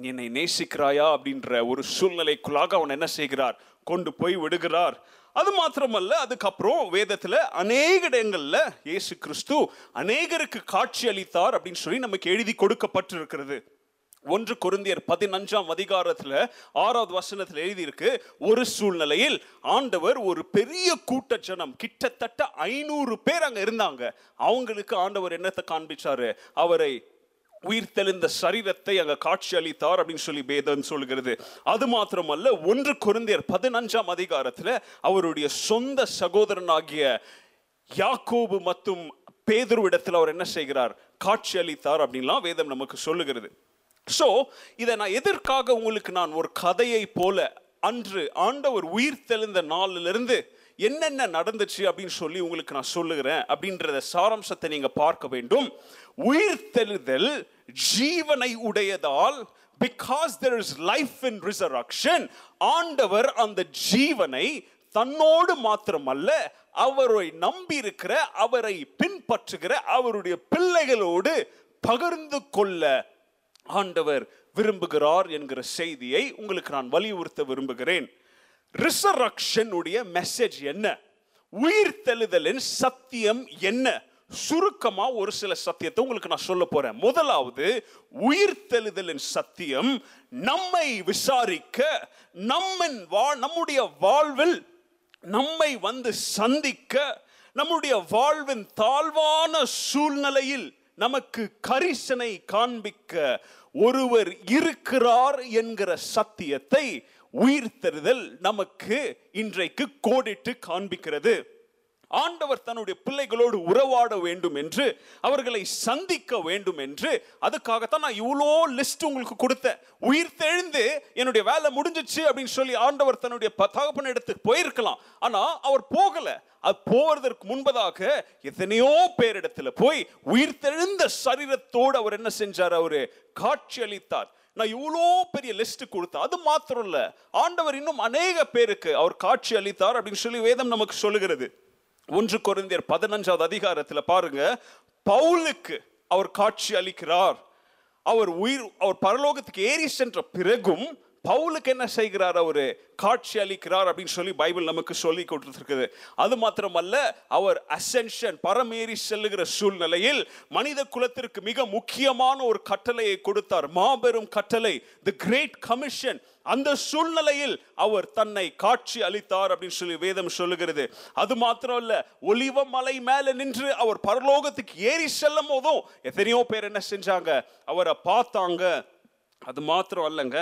என்னை நேசிக்கிறாயா அப்படின்ற ஒரு சூழ்நிலைக்குள்ளாக அவன் என்ன செய்கிறார், கொண்டு போய் விடுகிறார். அது மாத்திரமல்ல, அதுக்கப்புறம் வேதத்துல அநேக இடங்கள்ல இயேசு கிறிஸ்து அநேகருக்கு காட்சி அளித்தார் அப்படின்னு சொல்லி நமக்கு எழுதி கொடுக்கப்பட்டிருக்கிறது. 1 கொரிந்தியர் 15ஆம் அதிகாரத்துல 6ஆவது வசனத்தில் எழுதியிருக்கு, ஒரு சூழ்நிலையில் ஆண்டவர் ஒரு பெரிய கூட்ட ஜனம், கிட்டத்தட்ட 500 பேர் அங்க இருந்தாங்க, அவங்களுக்கு ஆண்டவர் என்னத்தை காண்பிச்சாரு, அவரை உயிர்த்தெழுந்த சரீரத்தை அங்க காட்சி அளித்தார் அப்படின்னு சொல்லி வேதம் சொல்கிறது. அது மாத்திரமல்ல, 1 கொரிந்தியர் 15ஆம் அதிகாரத்துல அவருடைய சொந்த சகோதரனாகிய யாக்கோபு மற்றும் பேதுரு இடத்துல அவர் என்ன செய்கிறார், காட்சி அளித்தார் அப்படின்லாம் வேதம் நமக்கு சொல்லுகிறது. ஸோ இதை நான் எதற்காக உங்களுக்கு நான் ஒரு கதையை போல அன்று ஆண்டவர் உயிர் தெழுந்த நாளிலிருந்து என்னென்ன நடந்துச்சு அப்படின்னு சொல்லி உங்களுக்கு நான் சொல்லுகிறேன் அப்படின்றத சாராம்சத்தை நீங்கள் பார்க்க வேண்டும். உயிர் தெழுதல் ஜீவனை உடையதால், because there is life in resurrection, ஆண்டவர் அந்த ஜீவனை தன்னோடு மாத்திரமல்ல, அவரை நம்பி இருக்கிற, அவரை பின்பற்றுகிற அவருடைய பிள்ளைகளோடு பகிர்ந்து கொள்ள ஆண்டவர் விரும்புகிறார் என்கிற செய்தியை உங்களுக்கு நான் வலியுறுத்த விரும்புகிறேன். ரிசரக்ஷன் உடைய மெசேஜ் என்ன? உயிர் தெழுதலின் சத்தியம் என்ன? சுருக்கமா ஒரு சில சத்தியத்தை உங்களுக்கு நான் சொல்ல போறேன். முதலாவது, உயிர் தெழுதலின் சத்தியம் நம்மை விசாரிக்க, நம்முடைய வாழ்வில் நம்மை வந்து சந்திக்க, நம்முடைய வாழ்வின் தாழ்வான சூழ்நிலையில் நமக்கு கரிசனை காண்பிக்க ஒருவர் இருக்கிறார் என்கிற சத்தியத்தை உயிர்த்தெழுதல் நமக்கு இன்றைக்கு கோடிட்டு காண்பிக்கிறது. ஆண்டவர் தன்னுடைய பிள்ளைகளோடு உறவாட வேண்டும் என்று, அவர்களை சந்திக்க வேண்டும் என்று, அதுக்காகத்தான் நான் இவ்வளோ லிஸ்ட் உங்களுக்கு கொடுத்தேன். உயிர்த்தெழுந்து என்னுடைய வேலை முடிஞ்சிச்சு அப்படின்னு சொல்லி ஆண்டவர் தன்னுடைய தகப்பன் இடத்துக்கு போயிருக்கலாம். ஆனால் அவர் போகலை. அது போவதற்கு முன்பதாக எத்தனையோ பேரிடத்துல போய் உயிர்த்தெழுந்த சரீரத்தோடு அவர் என்ன செஞ்சார்? அவரு காட்சி அளித்தார். நான் இவ்வளோ பெரிய லிஸ்ட் கொடுத்தேன். அது மாத்திரம் இல்லை, ஆண்டவர் இன்னும் அநேக பேருக்கு அவர் காட்சி அளித்தார் அப்படின்னு சொல்லி வேதம் நமக்கு சொல்லுகிறது. 1 கொரிந்தியர் 15வது அதிகாரத்தில் பாருங்க, பவுலுக்கு அவர் காட்சி அளிக்கிறார். அவர் பரலோகத்துக்கு ஏறி சென்ற பிறகும் பவுலுக்கு என்ன செய்கிறார்? அவரு காட்சி அளிக்கிறார் அப்படின்னு சொல்லி பைபிள் நமக்கு சொல்லி கொடுத்திருக்குது. அது மாத்திரமல்ல, அவர் அசென்ஷன் பரமேறி செல்லுகிற சூழ்நிலையில் மனித குலத்திற்கு மிக முக்கியமான ஒரு கட்டளையை கொடுத்தார். மாபெரும் கட்டளை, தி கிரேட் கமிஷன். அந்த சூழ்நிலையில் அவர் தன்னை காட்சி அளித்தார் அப்படின்னு சொல்லி வேதம் சொல்லுகிறது. அது மாத்திரம் இல்ல, ஒலிவ மலை மேல நின்று அவர் பரலோகத்துக்கு ஏறி செல்லும் போதும் எத்தனையோ பேர் என்ன செஞ்சாங்க? அவரை பார்த்தாங்க. அது மாத்திரம் அல்லங்க,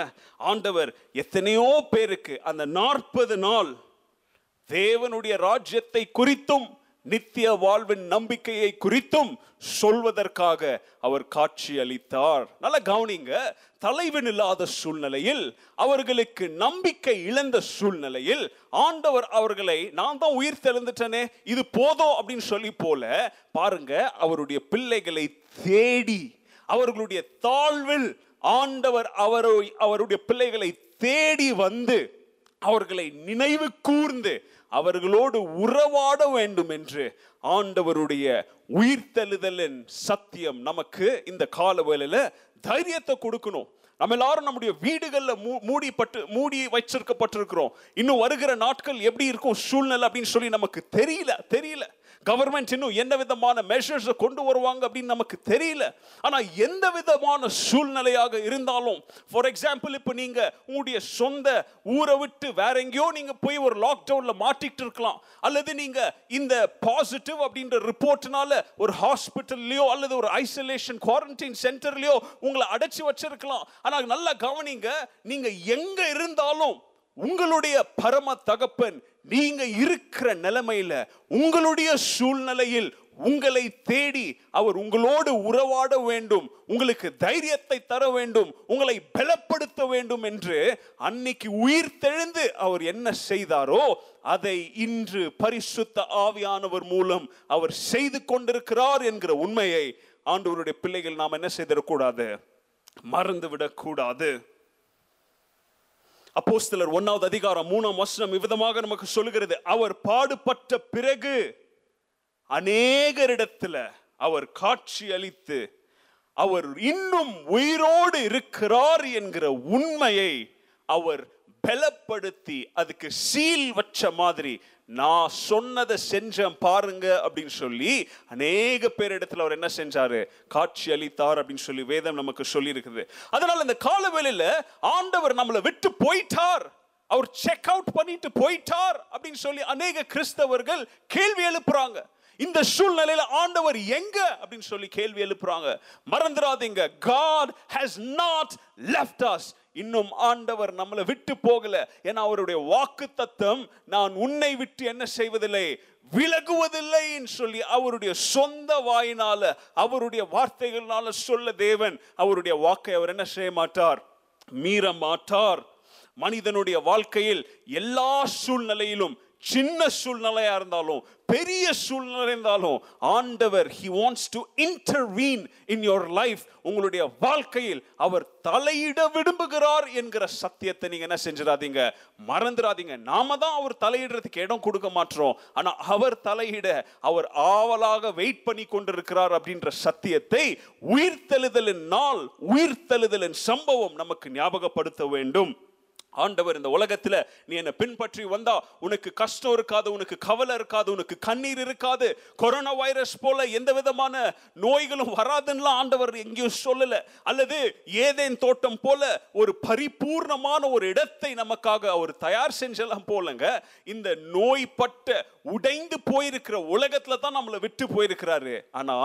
ஆண்டவர் எத்தனையோ பேருக்கு அந்த 40 நாள் தேவனுடைய ராஜ்யத்தை குறித்தும் நித்திய வாழ்வின் நம்பிக்கையை குறித்தும் சொல்வதற்காக அவர் காட்சி அளித்தார். நல்ல கவனிங்க, தலைவன் இல்லாத சூழ்நிலையில், அவர்களுக்கு நம்பிக்கை இழந்த சூழ்நிலையில் ஆண்டவர் அவர்களை, நான் தான் உயிர் தெழுந்துட்டனே இது போதும் அப்படின்னு சொல்லி போல பாருங்க, அவருடைய பிள்ளைகளை தேடி, அவர்களுடைய தாழ்வில் ஆண்டவர் அவருடைய பிள்ளைகளை தேடி வந்து அவர்களை நினைவு கூர்ந்து அவர்களோடு உறவாட வேண்டும் என்று ஆண்டவருடைய உயிர்த்தெழுதலின் சத்தியம் நமக்கு இந்த கால வேளையில தைரியத்தை கொடுக்கணும். நம்ம எல்லாரும் நம்முடைய வீடுகளில் மூடி வச்சிருக்கப்பட்டிருக்கிறோம். இன்னும் வருகிற நாட்கள் எப்படி இருக்கும் சூழ்நிலை அப்படின்னு சொல்லி நமக்கு தெரியல. கவர்மெண்ட் இன்னும் என்ன விதமான மெஷர்ஸை கொண்டு வருவாங்க அப்படின்னு நமக்கு தெரியல. ஆனால் எந்த விதமான சூழ்நிலையாக இருந்தாலும், ஃபார் எக்ஸாம்பிள், இப்போ நீங்கள் உங்களுடைய சொந்த ஊரை விட்டு வேற எங்கேயோ நீங்கள் போய் ஒரு லாக்டவுனில் மாட்டிக்கிட்டு இருக்கலாம். அல்லது நீங்கள் இந்த பாசிட்டிவ் அப்படின்ற ரிப்போர்ட்னால ஒரு ஹாஸ்பிட்டல்லையோ அல்லது ஒரு ஐசோலேஷன் குவாரண்டைன் சென்டர்லையோ உங்களை அடைச்சி வச்சிருக்கலாம். ஆனால் நல்லா கவனிங்க, நீங்கள் எங்கே இருந்தாலும் உங்களுடைய பரம தகப்பன் நீங்க இருக்கிற நிலைமையில, உங்களுடைய சூழ்நிலையில் உங்களை தேடி அவர் உங்களோடு உறவாட வேண்டும், உங்களுக்கு தைரியத்தை தர வேண்டும், உங்களை பலப்படுத்த வேண்டும் என்று அன்னைக்கு உயிர்த்தெழுந்து அவர் என்ன செய்தாரோ அதை இன்று பரிசுத்த ஆவியானவர் மூலம் அவர் செய்து கொண்டிருக்கிறார் என்கிற உண்மையை ஆண்டவருடைய பிள்ளைகள் நாம் என்ன செய்திடக்கூடாது, மறந்துவிடக்கூடாது. அப்போஸ்தலர் 1வது அதிகாரம் 3ஆம் வசனம் இவ்விதமாக நமக்கு சொல்கிறது, அவர் பாடுபட்ட பிறகு அநேகரிடத்தில் அவர் காட்சி அளித்து அவர் இன்னும் உயிரோடு இருக்கிறார் என்கிற உண்மையை அவர் பலப்படுத்தி, அதுக்கு சீல் வச்ச மாதிரி, நான் சொன்னதை செஞ்சேன் பாருங்க அப்படின்னு சொல்லி அநேக பேரிடத்துல அவர் என்ன செஞ்சாரு? காட்சி அளித்தார் அப்படின்னு சொல்லி வேதம் நமக்கு சொல்லி இருக்குது. அதனால இந்த கால வேளையில ஆண்டவர் நம்மளை விட்டு போயிட்டார், அவர் செக் அவுட் பண்ணிட்டு போயிட்டார் அப்படின்னு சொல்லி அநேக கிறிஸ்தவர்கள் கேள்வி எழுப்புறாங்க. இந்த சூழ்நிலையில ஆண்டவர் எங்க அப்படின்னு சொல்லி கேள்வி எழுப்புறாங்க. மறந்துடாதீங்க, God has not left us. இன்னும் ஆண்டவர் நம்மளை விட்டு போகல. ஏன்னா அவருடைய வாக்கு தத்தம், நான் உன்னை விட்டு என்ன செய்வதில்லை, விலகுவதில்லை சொல்லி அவருடைய சொந்த வாயினால, அவருடைய வார்த்தைகளால சொல்ல தேவன் அவருடைய வாக்கை அவர் என்ன செய்ய மாட்டார், மீற மாட்டார். மனிதனுடைய வாழ்க்கையில் எல்லா சூழ்நிலையிலும், சின்ன சூழ்நிலையா இருந்தாலும் பெரிய சூழ்நிலை இருந்தாலும், ஆண்டவர் he wants to intervene in your life, உங்களுடைய வாழ்க்கையில் அவர் தலையிட விரும்புகிறார் என்கிற சத்தியத்தை நீங்க என்ன செஞ்சிடாதீங்க, மறந்துடாதீங்க. நாம தான் அவர் தலையிடுறதுக்கு இடம் கொடுக்க மாட்டோம், ஆனா அவர் தலையிட அவர் ஆவலாக வெயிட் பண்ணி கொண்டிருக்கிறார் அப்படின்ற சத்தியத்தை உயிர்த்தெழுதலின் நாள், உயிர்த்தெழுதலின் சம்பவம் நமக்கு ஞாபகப்படுத்த வேண்டும். ஆண்டவர் இந்த உலகத்துல நீ என்னை பின்பற்றி வந்தா உனக்கு கஷ்டம் இருக்காது, உனக்கு கவலை இருக்காது, உனக்கு கண்ணீர் இருக்காது, கொரோனா வைரஸ் போல எந்த விதமான நோய்களும் வராதுன்னா ஆண்டவர் எங்கேயும் சொல்லல. அல்லது ஏதேன் தோட்டம் போல ஒரு பரிபூர்ணமான ஒரு இடத்தை நமக்காக அவர் தயார் செஞ்செல்லாம் போலங்க. இந்த நோய்பட்ட உடைந்து போயிருக்கிற உலகத்துல தான் நம்மளை விட்டு போயிருக்கிறாரு, ஆனா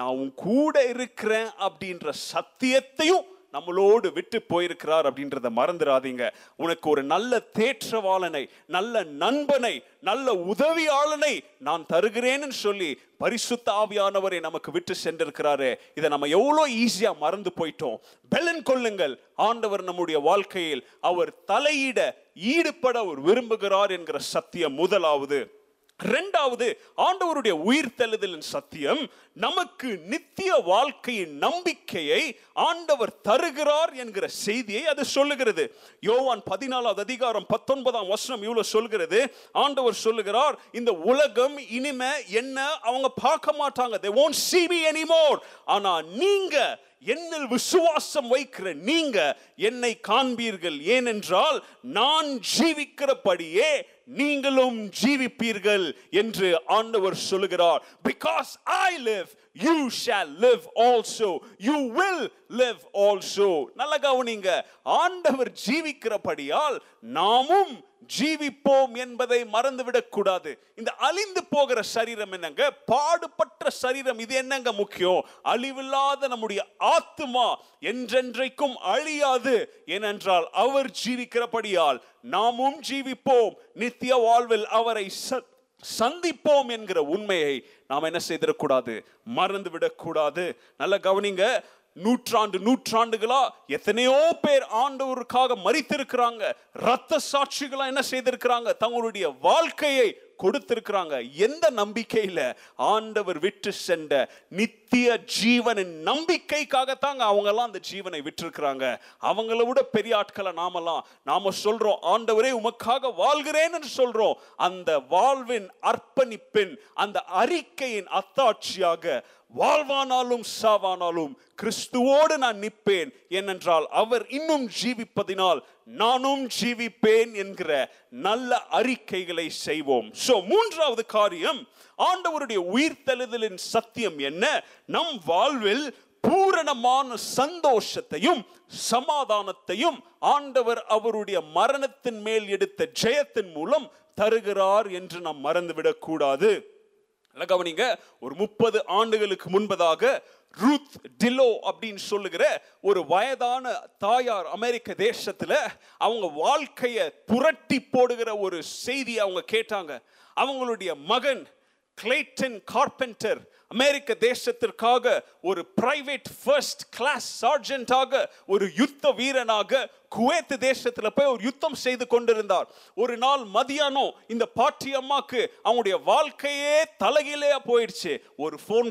நான் உன் கூட இருக்கிறேன் அப்படின்ற சத்தியத்தையும் நம்மளோடு விட்டு போயிருக்கிறார் அப்படின்றத மறந்துடாதீங்க. உனக்கு ஒரு நல்ல தேற்றவாளனை, நல்ல நண்பனை, நல்ல உதவியாளனை நான் தருகிறேன்னு சொல்லி பரிசுத்த ஆவியானவரை நமக்கு விட்டு சென்றிருக்கிறாரு. இதை நம்ம எவ்வளோ ஈஸியாக மறந்து போயிட்டோம். பெலன் கொள்ளுங்கள், ஆண்டவர் நம்முடைய வாழ்க்கையில் அவர் தலையிட ஈடுபட அவர் விரும்புகிறார் என்கிற சத்தியம் முதலாவது. இரண்டாவது, ஆண்டவருடைய உயிர்த்தெழுதலின் சத்தியம் நமக்கு நித்திய வாழ்க்கையின் நம்பிக்கையை ஆண்டவர் தருகிறார் என்கிற செய்தியை அது சொல்லுகிறது. யோவான் 14:19 இவ்வளவு சொல்கிறது. ஆண்டவர் சொல்லுகிறார், இந்த உலகம் இனிமே என்ன அவங்க பார்க்க மாட்டாங்க, they won't see me anymore. ஆனா நீங்க என்னில் விசுவாசம் வைக்கிற நீங்க என்னை காண்பீர்கள், ஏனென்றால் நான் ஜீவிக்கிறபடியே நீங்களும் ஜீவிப்பீர்கள் என்று ஆண்டவர் சொல்லுகிறார். Because I live, you shall live also. You will live also. நல்ல கவனிங்க, ஆண்டவர் ஜீவிக்கிறபடியால் நாமும் ஜீவிப்போம் என்பதை மறந்துவிடக் கூடாது. இந்த அழிந்து போகிற சரீரம் என்னங்க, பாடுபட்ட சரீரம், இது என்னங்க முக்கியம்? அழிவில்லாத நம்முடைய ஆத்மா என்றென்றைக்கும் அழியாது, ஏனென்றால் அவர் ஜீவிக்கிறபடியால் நாமும் ஜீவிப்போம், நித்திய வாழ்வில் அவரை சந்திப்போம் என்கிற உண்மையை நாம் என்ன செய்திடக்கூடாது, மறந்துவிடக்கூடாது. நல்ல கவனிங்க, நூற்றாண்டுகளா எத்தனையோ பேர் ஆண்டவருக்காக மரித்திருக்கிறாங்க, இரத்த சாட்சிகளா என்ன செய்திருக்கிறாங்க, தங்களுடைய வாழ்க்கையை கொடுத்திருக்கிறாங்க. எந்த நம்பிக்கையில? ஆண்டவர் விட்டு சென்ற நித்திய ஜீவனின் நம்பிக்கைக்காகத்தாங்க அவங்க எல்லாம் அந்த ஜீவனை விட்டிருக்கிறாங்க. அவங்கள விட பெரிய ஆட்களை நாம சொல்றோம், ஆண்டவரே உமக்காக வாழ்கிறேன்னு சொல்றோம். அந்த வாழ்வின் அர்ப்பணிப்பின், அந்த அறிக்கையின் அத்தாட்சியாக வாழ்வானாலும் சாவானாலும் கிறிஸ்துவோடு நான் நிற்பேன், ஏனென்றால் அவர் இன்னும் ஜீவிப்பதினால் நானும் ஜீவிப்பேன் என்கிற நல்ல அறிக்கைகளை செய்வோம். சோ மூன்றாவது காரியம், ஆண்டவருடைய உயிர்த்தெழுதலின் சத்தியம் என்ன, நம் வாழ்வில் பூரணமான சந்தோஷத்தையும் சமாதானத்தையும் ஆண்டவர் அவருடைய மரணத்தின் மேல் எடுத்த ஜெயத்தின் மூலம் தருகிறார் என்று நாம் மறந்துவிடக் கூடாது. கவனிங்க, ஒரு 30 ஆண்டுகளுக்கு முன்பதாக ரூத் டிலோ அப்படின்னு சொல்லுகிற ஒரு வயதான தாயார் அமெரிக்க தேசத்துல அவங்க வாழ்க்கைய புரட்டி போடுகிற ஒரு செய்தி அவங்க கேட்டாங்க. அவங்களுடைய மகன் கிளேட்டன் கார்பெண்டர் அமெரிக்க தேசத்திற்காக ஒரு பிரைவேட் ஃபர்ஸ்ட் கிளாஸ் சார்ஜென்டாக, ஒரு யுத்த வீரனாக குவைத் தேசத்துல போய் ஒரு யுத்தம் செய்து கொண்டிருந்தார். ஒரு நாள் மதியானம் இந்த பாட்டி அம்மாக்கு அவங்களுடைய வாழ்க்கையே தலைகீழே போயிடுச்சு. ஒரு ஃபோன்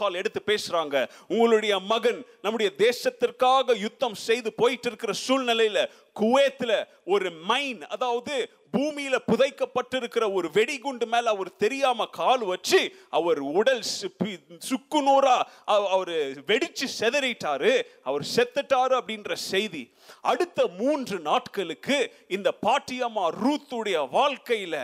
கால் எடுத்து பேசுறாங்க, உங்களுடைய மகன் நம்முடைய தேசத்திற்காக யுத்தம் செய்து போயிட்டு இருக்கிற சூழ்நிலையில குவைத்துல ஒரு மைன், அதாவது பூமியில புதைக்கப்பட்டிருக்கிற ஒரு வெடிகுண்டு மேல அவர் தெரியாம கால் வச்சு அவர் உடல் சுக்குநூறா அவரு வெடிச்சு செதறிட்டாரு, அவர் செத்துட்டாரு அப்படின்ற செய்தி. அடுத்த 3 நாட்களுக்கு இந்த பாட்டியம்மா ரூத்துடைய வாழ்க்கையில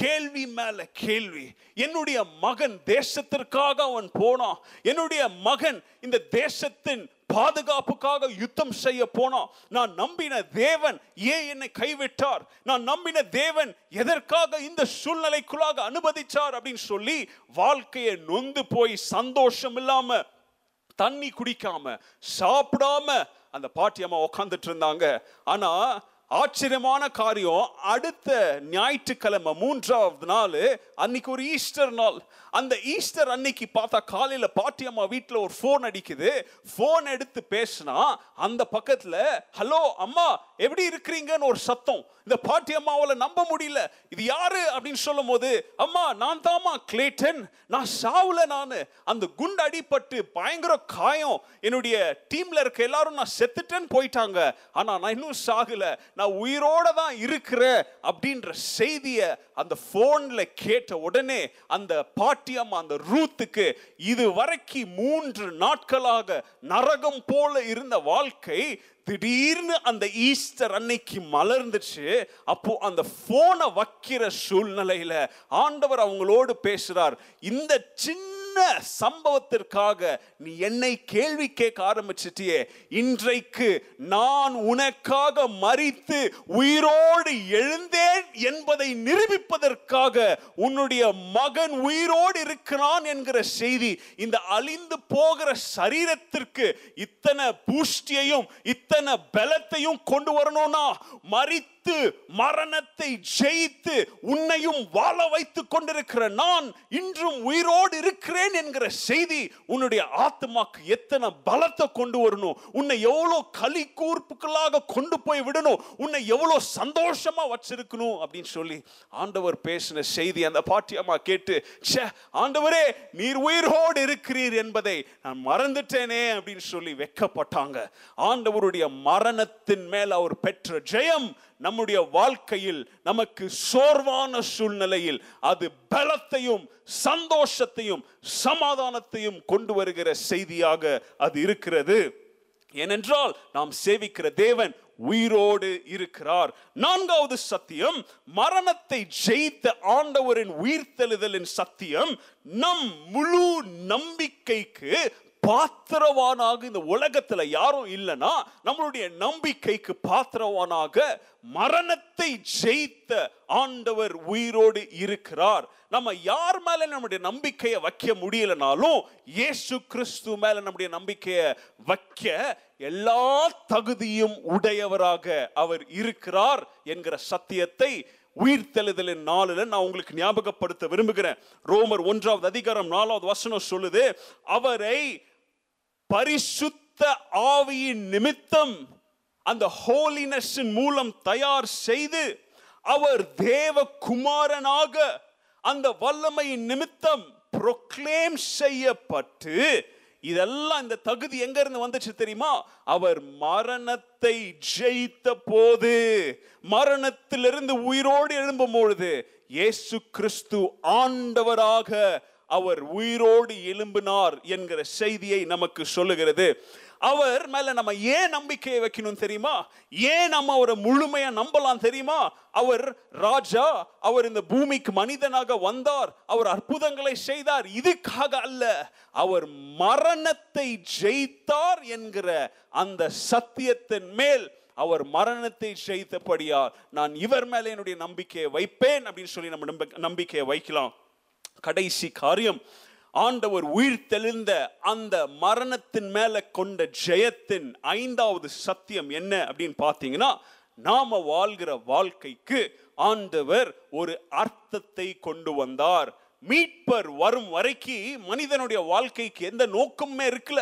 கேள்வி மேல கேள்வி. என்னுடைய மகன் தேசத்திற்காக அவன் போனான், என்னுடைய மகன் இந்த தேசத்தின் பாதுகாப்புக்காக யுத்தம் செய்ய போனோம், நான் நம்பின தேவன் ஏன் என்னை கைவிட்டார், நான் நம்பின தேவன் எதற்காக இந்த சூழ்நிலைக்குள்ளாக அனுமதிச்சார் அப்படின்னு சொல்லி வாழ்க்கையை நொந்து போய் சந்தோஷம் இல்லாம, தண்ணி குடிக்காம, சாப்பிடாம அந்த பாட்டியம்மா உட்கார்ந்துட்டு இருந்தாங்க. ஆனா ஆச்சரியமான காரியம், அடுத்த ஞாயிற்றுக்கிழமை 3வது நாள் அன்னைக்கு ஒரு ஈஸ்டர் நாள். அந்த ஈஸ்டர் அன்னைக்கு பார்த்தா காலையில் பாட்டியம்மா வீட்டில் ஒரு ஃபோன் அடிக்குது. ஃபோன் எடுத்து பேசினா அந்த பக்கத்தில் ஹலோ அம்மா எப்படி இருக்கிறீங்கன்னு ஒரு சத்தம். இந்த பாட்டியம்மாவில் நம்ப முடியல, இது யாரு அப்படின்னு சொல்லும் போது அம்மா நான் தாம்மா கிளேட்டன், நான் சாவுல நான் அந்த குண்டு அடிபட்டு பயங்கர காயம், என்னுடைய டீம்ல இருக்க எல்லாரும் நான் செத்துட்டேன்னு போயிட்டாங்க, ஆனால் நான் இன்னும் சாகலை, நான் உயிரோட தான் இருக்கிறேன் அப்படின்ற செய்தியை அந்த ஃபோன்ல கேட்ட உடனே அந்த பாட்டியம்மா அந்த ரூத்துக்கு இது வரைக்கும் 3 நாட்களாக நரகம் போல இருந்த வாழ்க்கை திடீர்னு அந்த ஈஸ்டர் அன்னைக்கு மலர்ந்துச்சு. அப்போ அந்த போனை வைக்கிற சூழ்நிலையில ஆண்டவர் அவங்களோடு பேசுறார், இந்த சின்ன சம்பவத்திற்காக நீ என்னை கேள்வி கேட்க ஆரம்பிச்சிட்டியே, இன்றைக்கு நான் உனக்காக மரித்து உயிரோடு எழுந்தேன் என்பதை நிரூபிப்பதற்காக உன்னுடைய மகன் உயிரோடு இருக்கிறான் என்கிற செய்தி இந்த அழிந்து போகிற சரீரத்திற்கு இத்தனை பூஷ்டியையும் இத்தனை பலத்தையும் கொண்டு வரணும்னா மரித்து மரணத்தை ஜெயித்து உன்னையும் வாழ வைத்துக் கொண்டிருக்கிற நான் இன்றும் உயிரோடு இருக்கிறேன் என்கிற செய்தி உன்னுடைய ஆத்மாக்கு எத்தனை பலத்தை கொண்டு வரணும், உன்னை எவ்வளோ களி கூர்ப்புகளாக கொண்டு போய் விடணும், உன்னை எவ்வளோ சந்தோஷமா வச்சிருக்கணும் அப்படின்னு சொல்லி ஆண்டவர் பேசின செய்தி அந்த பாட்டியம்மா கேட்டு, சே ஆண்டவரே நீர் உயிரோடு இருக்கிறீர் என்பதை நான் மறந்துட்டேனே அப்படின்னு சொல்லி வெக்கப்பட்டாங்க. ஆண்டவருடைய மரணத்தின் மேல் அவர் பெற்ற ஜெயம் நம்முடைய வாழ்க்கையில் நமக்கு சோர்வான சூழ்நிலையில் அது பலத்தையும் சந்தோஷத்தையும் சமாதானத்தையும் கொண்டு வருகிற செய்தியாக அது இருக்கிறது. ஏனென்றால் நாம் சேவிக்கிற தேவன் உயிரோடு இருக்கிறார். 4வது சத்தியம், மரணத்தை ஜெயித்த ஆண்டவரின் உயிர்த்தெழுதலின் சத்தியம் நம் முழு நம்பிக்கைக்கு பாத்திரவானாக, இந்த உலகத்தில் யாரும் இல்லைன்னா நம்மளுடைய நம்பிக்கைக்கு பாத்திரவானாக மரணத்தை ஜெயித்த ஆண்டவர் உயிரோடு இருக்கிறார். நம்ம யார் மேல நம்முடைய நம்பிக்கையை வைக்க முடியலனாலும் இயேசு கிறிஸ்து மேல நம்முடைய நம்பிக்கையை வைக்க எல்லா தகுதியும் உடையவராக அவர் இருக்கிறார் என்கிற சத்தியத்தை உயிர்த்தெழுதலின் நாளில் நான் உங்களுக்கு ஞாபகப்படுத்த விரும்புகிறேன். ரோமர் 1:4 வசனம் சொல்லுது, அவரை பரிசுத்த ஆவியின் நிமித்தம் அந்த ஹோலினஸின் மூலம் தயார் செய்து அவர் தேவ குமாரனாக அந்த வல்லமையின் நிமித்தம் ப்ரொக்ளேம் செய்யப்பட்டு, இதெல்லாம் இந்த தகுதி எங்க இருந்து வந்துச்சு தெரியுமா? அவர் மரணத்தை ஜெயித்த போது, மரணத்திலிருந்து உயிரோடு எழும்பும் பொழுது இயேசு கிறிஸ்து ஆண்டவராக அவர் உயிரோடு எழும்பினார் என்கிற செய்தியை நமக்கு சொல்லுகிறது. அவர் மேல நம்ம ஏன் நம்பிக்கையை வைக்கணும் தெரியுமா? ஏன் நம்ம அவரை முழுமையா நம்பலாம் தெரியுமா? அவர் ராஜா, அவர் இந்த பூமிக்கு மனிதனாக வந்தார், அவர் அற்புதங்களை செய்தார், இதுக்காக அல்ல, அவர் மரணத்தை ஜெயித்தார் என்கிற அந்த சத்தியத்தின் மேல், அவர் மரணத்தை ஜெயித்தபடியால் நான் இவர் மேல என்னுடைய நம்பிக்கையை வைப்பேன் அப்படின்னு சொல்லி நம்ம நம்பிக்கையை வைக்கலாம். கடைசி காரியம், ஆண்டவர் உயிர்த்தெழுந்த அந்த மரணத்தின் மேல கொண்ட ஜெயத்தின் 5வது சத்தியம் என்ன அப்படின்னு பார்த்தீங்கன்னா, நாம வாழ்கிற வாழ்க்கைக்கு ஆண்டவர் ஒரு அர்த்தத்தை கொண்டு வந்தார். மீட்பர் வரும் வரைக்கும் மனிதனுடைய வாழ்க்கைக்கு எந்த நோக்கமுமே இருக்கல.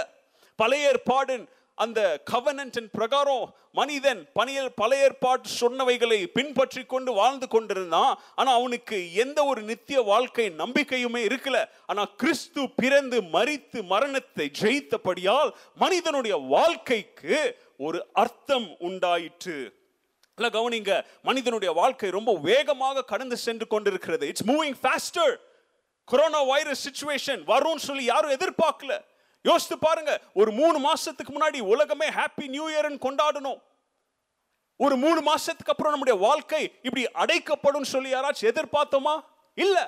பழைய ஏற்பாடின் அந்த கவனன்டின் பிரகாரம் மனிதன் பழைய ஏற்பாடு சொன்னவைகளை பின்பற்றி கொண்டு வாழ்ந்து கொண்டிருந்தான். ஆனால் அவனுக்கு எந்த ஒரு நித்திய வாழ்க்கை நம்பிக்கையுமே இருக்கல. ஆனால் கிறிஸ்து பிறந்து மரித்து மரணத்தை ஜெயித்தபடியால் மனிதனுடைய வாழ்க்கைக்கு ஒரு அர்த்தம் உண்டாயிற்று. நல்லா கவனிங்க, மனிதனுடைய வாழ்க்கை ரொம்ப வேகமாக கடந்து சென்று கொண்டிருக்கிறது. It's moving faster. Corona virus situation வரும்னு சொல்லி யாரும் எதிர்பார்க்கல. யோசித்து பாருங்க, ஒரு 3 மாசத்துக்கு முன்னாடி உலகமே ஹாப்பி நியூ இயர்னு கொண்டாடணும். ஒரு 3 மாசத்துக்கு அப்புறம் நம்முடைய வாழ்க்கை இப்படி அடைக்கப்படும் சொல்லி யாராச்சும் எதிர்பார்த்தோமா? இல்ல.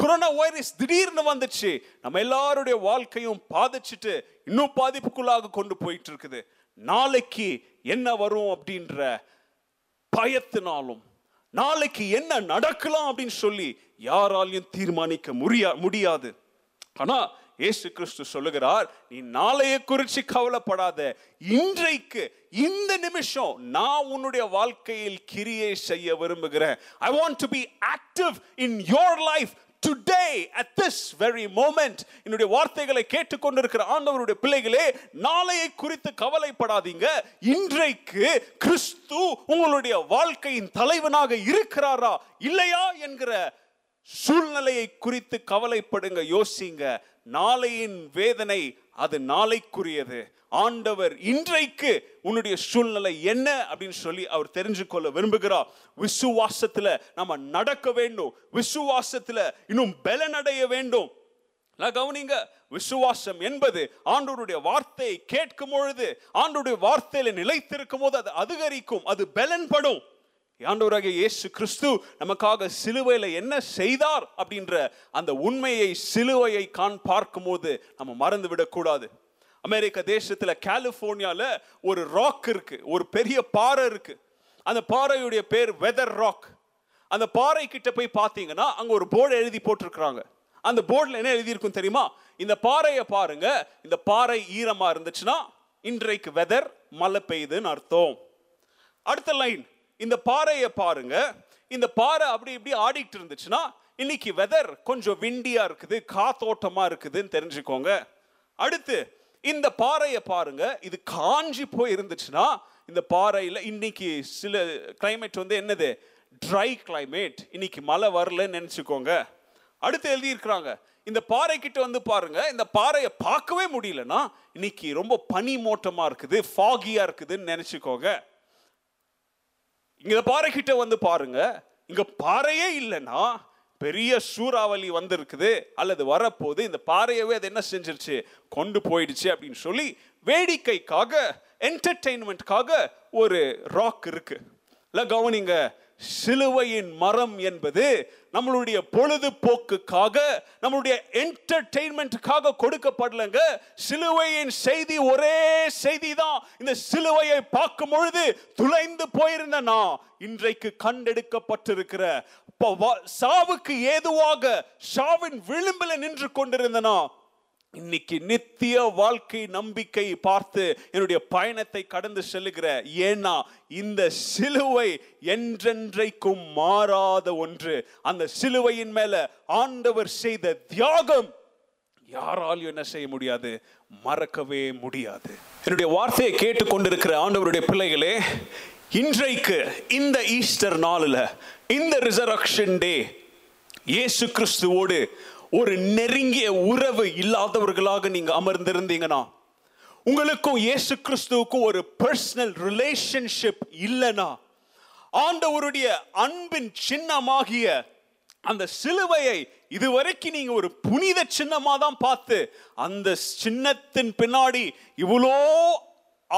கொரோனா வைரஸ் திடீர்னு வந்துச்சு, நம்ம எல்லாருடைய வாழ்க்கையும் பாதிச்சுட்டு இன்னும் பாதிப்புக்குள்ளாக கொண்டு போயிட்டு இருக்குது. நாளைக்கு என்ன வரும் அப்படின்ற பயத்தினாலும், நாளைக்கு என்ன நடக்கலாம் அப்படின்னு சொல்லி யாராலையும் தீர்மானிக்க முடியாது. ஆனா இயேசு கிறிஸ்து சொல்லுகிறார், நீ நாளைய குறித்து கவலைப்படாத, இன்றைக்கு இந்த நிமிஷம் நான் உன்னுடைய வாழ்க்கையில் கிரியை செய்ய விரும்புகிறேன். I want to be active in your life today at this very moment. என்னுடைய வார்த்தைகளை கேட்டுக்கொண்டிருக்கிற ஆண்டவருடைய பிள்ளைகளே, நாளையை குறித்து கவலைப்படாதீங்க. இன்றைக்கு கிறிஸ்து உங்களுடைய வாழ்க்கையின் தலைவனாக இருக்கிறாரா இல்லையா என்கிற சூழ்நிலையை குறித்து கவலைப்படுங்க, யோசிங்க. நாளையின் வேதனை அது நாளைக்குரியது. ஆண்டவர் இன்றைக்கு உன்னுடைய சூழ்நிலை என்ன அப்படின்னு சொல்லி அவர் தெரிஞ்சு கொள்ள விரும்புகிறார். விசுவாசத்துல நம்ம நடக்க வேண்டும், விசுவாசத்துல இன்னும் பலனடைய வேண்டும். கவனிங்க, விசுவாசம் என்பது ஆண்டவருடைய வார்த்தையை கேட்கும் பொழுது, ஆண்டவருடைய வார்த்தையில நிலைத்திருக்கும் போது அது அதிகரிக்கும், அது பலன்படும். ஆண்டவராகிய இயேசு கிறிஸ்து நமக்காக சிலுவையில் என்ன செய்தார் அப்படின்ற அந்த உண்மையை சிலுவையை பார்க்கும்போது நம்ம மறந்து விடக்கூடாது. அமெரிக்க தேசத்தில் கலிஃபோர்னியாவில் ஒரு ராக் இருக்கு, ஒரு பெரிய பாறை இருக்கு. அந்த பாறையுடைய பேர் வெதர் ராக். அந்த பாறை கிட்ட போய் பார்த்தீங்கன்னா அங்கே ஒரு போர்டு எழுதி போட்டிருக்கிறாங்க. அந்த போர்டில் என்ன எழுதியிருக்கும் தெரியுமா? இந்த பாறையை பாருங்க, இந்த பாறை ஈரமாக இருந்துச்சுன்னா இன்றைக்கு வெதர் மழை பெய்யுதுன்னு அர்த்தம். அடுத்த லைன், இந்த பாறையை பாருங்க, இந்த பாறை அப்படி இப்படி ஆடிட்டு இருந்துச்சுன்னா இன்னைக்கு வெதர் கொஞ்சம் விண்டியா இருக்குது, காத்தோட்டமா இருக்குதுன்னு தெரிஞ்சுக்கோங்க. அடுத்து, இந்த பாறையை பாருங்க, இது காஞ்சி போய் இருந்துச்சுன்னா இந்த பாறையில் இன்னைக்கு சில கிளைமேட் வந்து என்னது, ட்ரை கிளைமேட், இன்னைக்கு மழை வரலன்னு நினைச்சுக்கோங்க. அடுத்து எழுதியிருக்கிறாங்க, இந்த பாறை கிட்ட வந்து பாருங்க, இந்த பாறையை பார்க்கவே முடியலன்னா இன்னைக்கு ரொம்ப பனி மூட்டமா இருக்குது, ஃபாகியா இருக்குதுன்னு நினைச்சுக்கோங்க. இந்த பாறை கிட்ட வந்து பாருங்க, இங்க பாறையே இல்லைன்னா பெரிய சூறாவளி வந்திருக்குது அல்லது வரப்போது, இந்த பாறையவே அது என்ன செஞ்சிருச்சு, கொண்டு போயிடுச்சு அப்படின்னு சொல்லி வேடிக்கைக்காக, என்டர்டெயின்மெண்ட்காக ஒரு ராக் இருக்கு. இல்லை கவனிங்க, சிலுவையின் மரம் என்பது நம்மளுடைய பொழுதுபோக்குக்காக, நம்மளுடைய என்டர்டெயின்மெண்ட்டுக்காக கொடுக்கப்படலங்க. சிலுவையின் செய்தி ஒரே செய்தி தான். இந்த சிலுவையை பார்க்கும் பொழுது துளைந்து போயிருந்த நான் இன்றைக்கு கண்டெடுக்கப்பட்டிருக்கிற சாவுக்கு ஏதுவாக சாவின் விளிம்பில நின்று கொண்டிருந்தனா இன்னைக்கு நித்திய வாழ்க்கை நம்பிக்கை பார்த்து என்னுடைய பயணத்தை கடந்து செல்லுகிற, ஏன்னா இந்த சிலுவை என்றென்றைக்கும் மாறாத ஒன்று. அந்த சிலுவையின் மேல ஆண்டவர் செய்த தியாகம் யாராலும் என்ன செய்ய முடியாது, மறக்கவே முடியாது. என்னுடைய வார்த்தையை கேட்டுக்கொண்டிருக்கிற ஆண்டவருடைய பிள்ளைகளே, இன்றைக்கு இந்த ஈஸ்டர் நாளில், இந்த ரிசரக்ஷன் டே, இயேசு கிறிஸ்துவோடு ஒரு நெருங்கிய உறவு இல்லாதவர்களாக நீங்க அமர்ந்திருந்தீங்கன்னா, உங்களுக்கும் இயேசு கிறிஸ்துவுக்கும் ஒரு பர்சனல் ரிலேஷன்ஷிப் இல்லைனா, ஆண்டவருடைய அன்பின் சின்னமாகிய அந்த சிலுவையை இதுவரைக்கும் நீங்க ஒரு புனித சின்னமா தான் பார்த்து, அந்த சின்னத்தின் பின்னாடி இவ்வளோ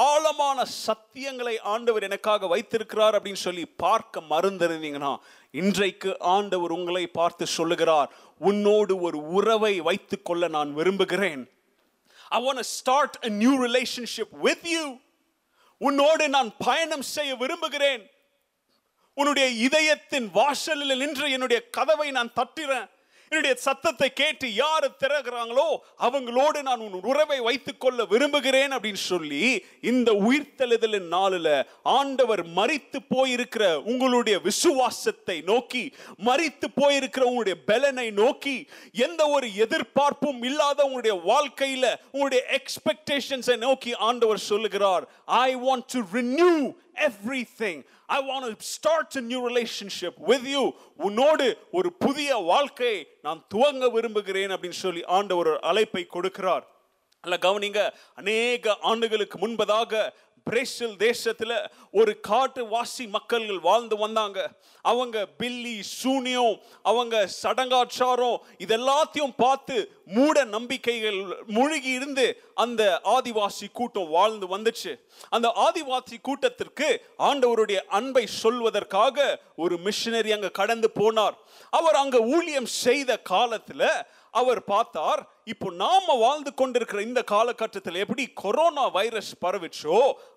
ஆழமான சத்தியங்களை ஆண்டவர் எனக்காக வைத்திருக்கிறார் அப்படின்னு சொல்லி பார்க்க மறந்திருந்தீங்கன்னா, இன்றைக்கு ஆண்டவர் உங்களை பார்த்து சொல்லுகிறார், உன்னோடு ஒரு உறவை வைத்துக் கொள்ள நான் விரும்புகிறேன். I want to start a new relationship with you. உன்னோடு நான் பயணம் செய்ய விரும்புகிறேன். உன்னுடைய இதயத்தின் வாசலில் நின்று என்னுடைய கதவை நான் தட்டுறேன். என்னுடைய சத்தத்தை கேட்டு யாரு திறக்கிறாங்களோ அவங்களோடு நான் உன் உறவை வைத்துக் கொள்ள விரும்புகிறேன் அப்படின்னு சொல்லி, இந்த உயிர்த்தெழுதலின் நாளில் ஆண்டவர் மரித்து போயிருக்கிற உங்களுடைய விசுவாசத்தை நோக்கி, மரித்து போயிருக்கிற உங்களுடைய பலனை நோக்கி, எந்த ஒரு எதிர்பார்ப்பும் இல்லாத உங்களுடைய வாழ்க்கையில் உங்களுடைய எக்ஸ்பெக்டேஷன்ஸை நோக்கி ஆண்டவர் சொல்லுகிறார், I want to renew everything. I want to start a new relationship with you. உன்னோடு ஒரு புதிய வாழ்க்கை நான் துவங்க விரும்புகிறேன் அப்படின்னு சொல்லி ஆண்டவர் அழைப்பை கொடுக்கிறார். அல்ல கவனிங்க, அநேக ஆண்டுகளுக்கு முன்பதாக பிரேசில் தேசத்தில் ஒரு காட்டுவாசி மக்கள்கள் வாழ்ந்து வந்தாங்க. அவங்க பில்லி சூனியம், அவங்க சடங்காச்சாரம், இதெல்லாத்தையும் பார்த்து மூட நம்பிக்கைகள் மூழ்கி இருந்து அந்த ஆதிவாசி கூட்டம் வாழ்ந்து வந்துச்சு. அந்த ஆதிவாசி கூட்டத்திற்கு ஆண்டவருடைய அன்பை சொல்வதற்காக ஒரு மிஷனரி அங்கே கடந்து போனார். அவர் அங்கே ஊழியம் செய்த காலத்தில் அவர் பார்த்தார், இப்போ நாம வாழ்ந்து கொண்டிருக்கிற இந்த காலகட்டத்தில் எப்படி கொரோனா வைரஸ் பரவிச்சோ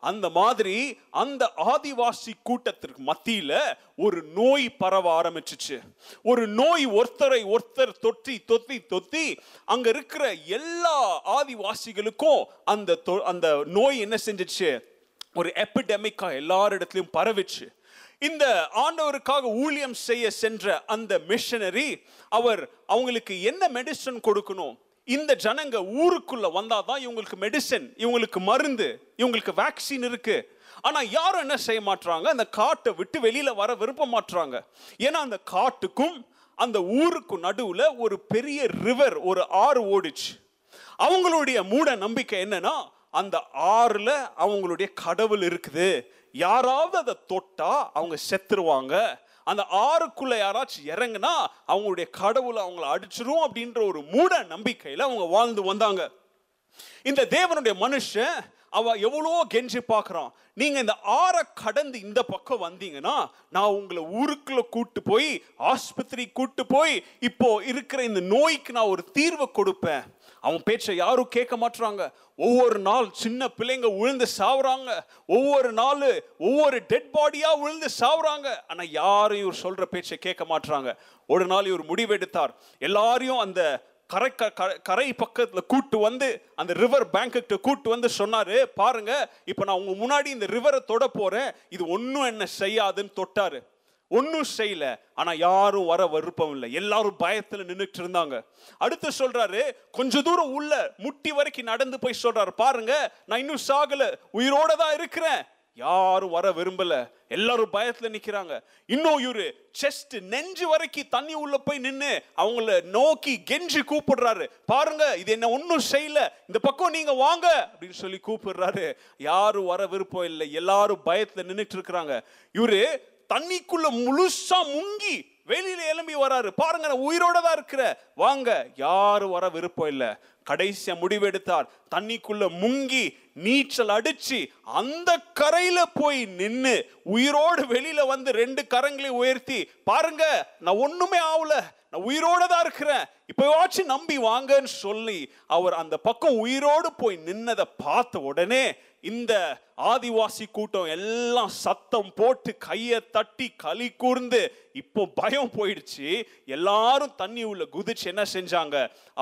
அந்த மாதிரி அந்த ஆதிவாசி கூட்டத்திற்கு மத்தியில ஒரு நோய் பரவ ஆரம்பிச்சிச்சு. ஒரு நோய் ஒருத்தரை ஒருத்தர் தொற்றி தொத்தி தொத்தி அங்க இருக்கிற எல்லா ஆதிவாசிகளுக்கும் அந்த நோய் என்ன செஞ்சிச்சு, ஒரு எபிடமிக்கா எல்லாரிடத்திலும் பரவிச்சு. இந்த ஆண்டவருக்காக ஊழியம் செய்ய சென்ற அந்த மிஷனரி அவர் அவங்களுக்கு என்ன மெடிசன் கொடுக்கணும், இந்த ஜனங்க ஊருக்குள்ள வந்தாதான் இவங்களுக்கு மெடிசன், இவங்களுக்கு மருந்து, இவங்களுக்கு வேக்சின் இருக்கு. ஆனா யாரும் என்ன செய்ய மாட்டாங்க, அந்த காட்டை விட்டு வெளியில வர விரும்ப மாட்டாங்க. ஏன்னா அந்த காட்டுக்கும் அந்த ஊருக்கும் நடுவுல ஒரு பெரிய ரிவர், ஒரு ஆறு ஓடிச்சு. அவங்களுடைய மூட நம்பிக்கை என்னன்னா, அந்த ஆறுல அவங்களுடைய கடவுள் இருக்குது, யாராவது அதை தொட்டா அவங்க செத்துருவாங்க, அந்த ஆறுக்குள்ள யாராச்சும் இறங்குனா அவங்களுடைய கடவுளை அவங்கள அடிச்சிரும் அப்படின்ற ஒரு மூட நம்பிக்கையில அவங்க வாழ்ந்து வந்தாங்க. இந்த தேவனுடைய மனுஷன் அவ எவ்வளோ கெஞ்சி பார்க்குறான், நீங்க இந்த ஆற கடந்து இந்த பக்கம் வந்தீங்கன்னா நான் உங்களை ஊருக்குள்ள கூட்டு போய் ஆஸ்பத்திரி கூட்டு போய் இப்போ இருக்கிற இந்த நோய்க்கு நான் ஒரு தீர்வை கொடுப்பேன். அவன் பேச்சை யாரும் கேட்க மாட்டாங்க. ஒவ்வொரு நாள் சின்ன பிள்ளைங்க விழுந்து சாவுறாங்க, ஒவ்வொரு நாள் ஒவ்வொரு டெட் பாடியா விழுந்து சாவுறாங்க. ஆனா யாரும் இவர் சொல்ற பேச்சை கேட்க மாட்டாங்க. ஒரு நாள் இவர் முடிவெடுத்தார், எல்லாரையும் அந்த கரை பக்கத்துல கூட்டு வந்து அந்த ரிவர் பேங்க்கிட்ட கூட்டு வந்து சொன்னாரு, பாருங்க இப்ப நான் உங்க முன்னாடி இந்த ரிவரை தொட போறேன், இது ஒன்னும் என்ன செய்யாதுன்னு தொட்டாரு. ஒன்னும் செய்யல. ஆனா யாரும் வர விருப்பம் இல்லை, எல்லாரும் பயத்துல நின்றுட்டு இருந்தாங்க. அடுத்து சொல்றாரு, கொஞ்ச தூரம் உள்ள முட்டி வரைக்கும் நடந்து போய் சொல்றாரு, பாருங்க நான் இன்னும் சாகல, உயிரோட தான் இருக்கிறேன். யாரும் வர விரும்பல, எல்லாரும் பயத்துல நிக்கிறாங்க. இன்னும் இவரு செஸ்ட் நெஞ்சு வரைக்கும் தண்ணி உள்ள போய் நின்று அவங்கள நோக்கி கெஞ்சி கூப்பிடுறாரு, பாருங்க இது என்ன ஒன்னும் செய்யல, இந்த பக்கம் நீங்க வாங்க அப்படின்னு சொல்லி கூப்பிடுறாரு. யாரும் வர விருப்பம் இல்லை, எல்லாரும் பயத்துல நின்றுட்டு இருக்கிறாங்க. இவரு தண்ணிக்குள்ள முழுசா முங்கி வெளியில எலும்பி வராரு, பாருங்க நான் உயிரோட தான் இருக்கிற, வாங்க. யாரும் வர விருப்பம் இல்லை. கடைசியா முடிவெடுத்தார், தண்ணிக்குள்ள முங்கி நீச்சல் அடிச்சு அந்த கரையில போய் நின்று உயிரோடு வெளியில வந்து ரெண்டு கரங்களையும் உயர்த்தி, பாருங்க நான் ஒண்ணுமே ஆகல, நான் உயிரோட தான் இருக்கிறேன், இப்பவாச்சும் நம்பி வாங்கன்னு சொல்லி அவர் அந்த பக்கம் உயிரோடு போய் நின்னதை பார்த்த உடனே இந்த ஆதிவாசி கூட்டம் எல்லாம் சத்தம் போட்டு கையை தட்டி களி கூர்ந்து, இப்போ பயம் போயிடுச்சு, எல்லாரும் தண்ணி உள்ள குதிச்சு என்ன செஞ்சாங்க,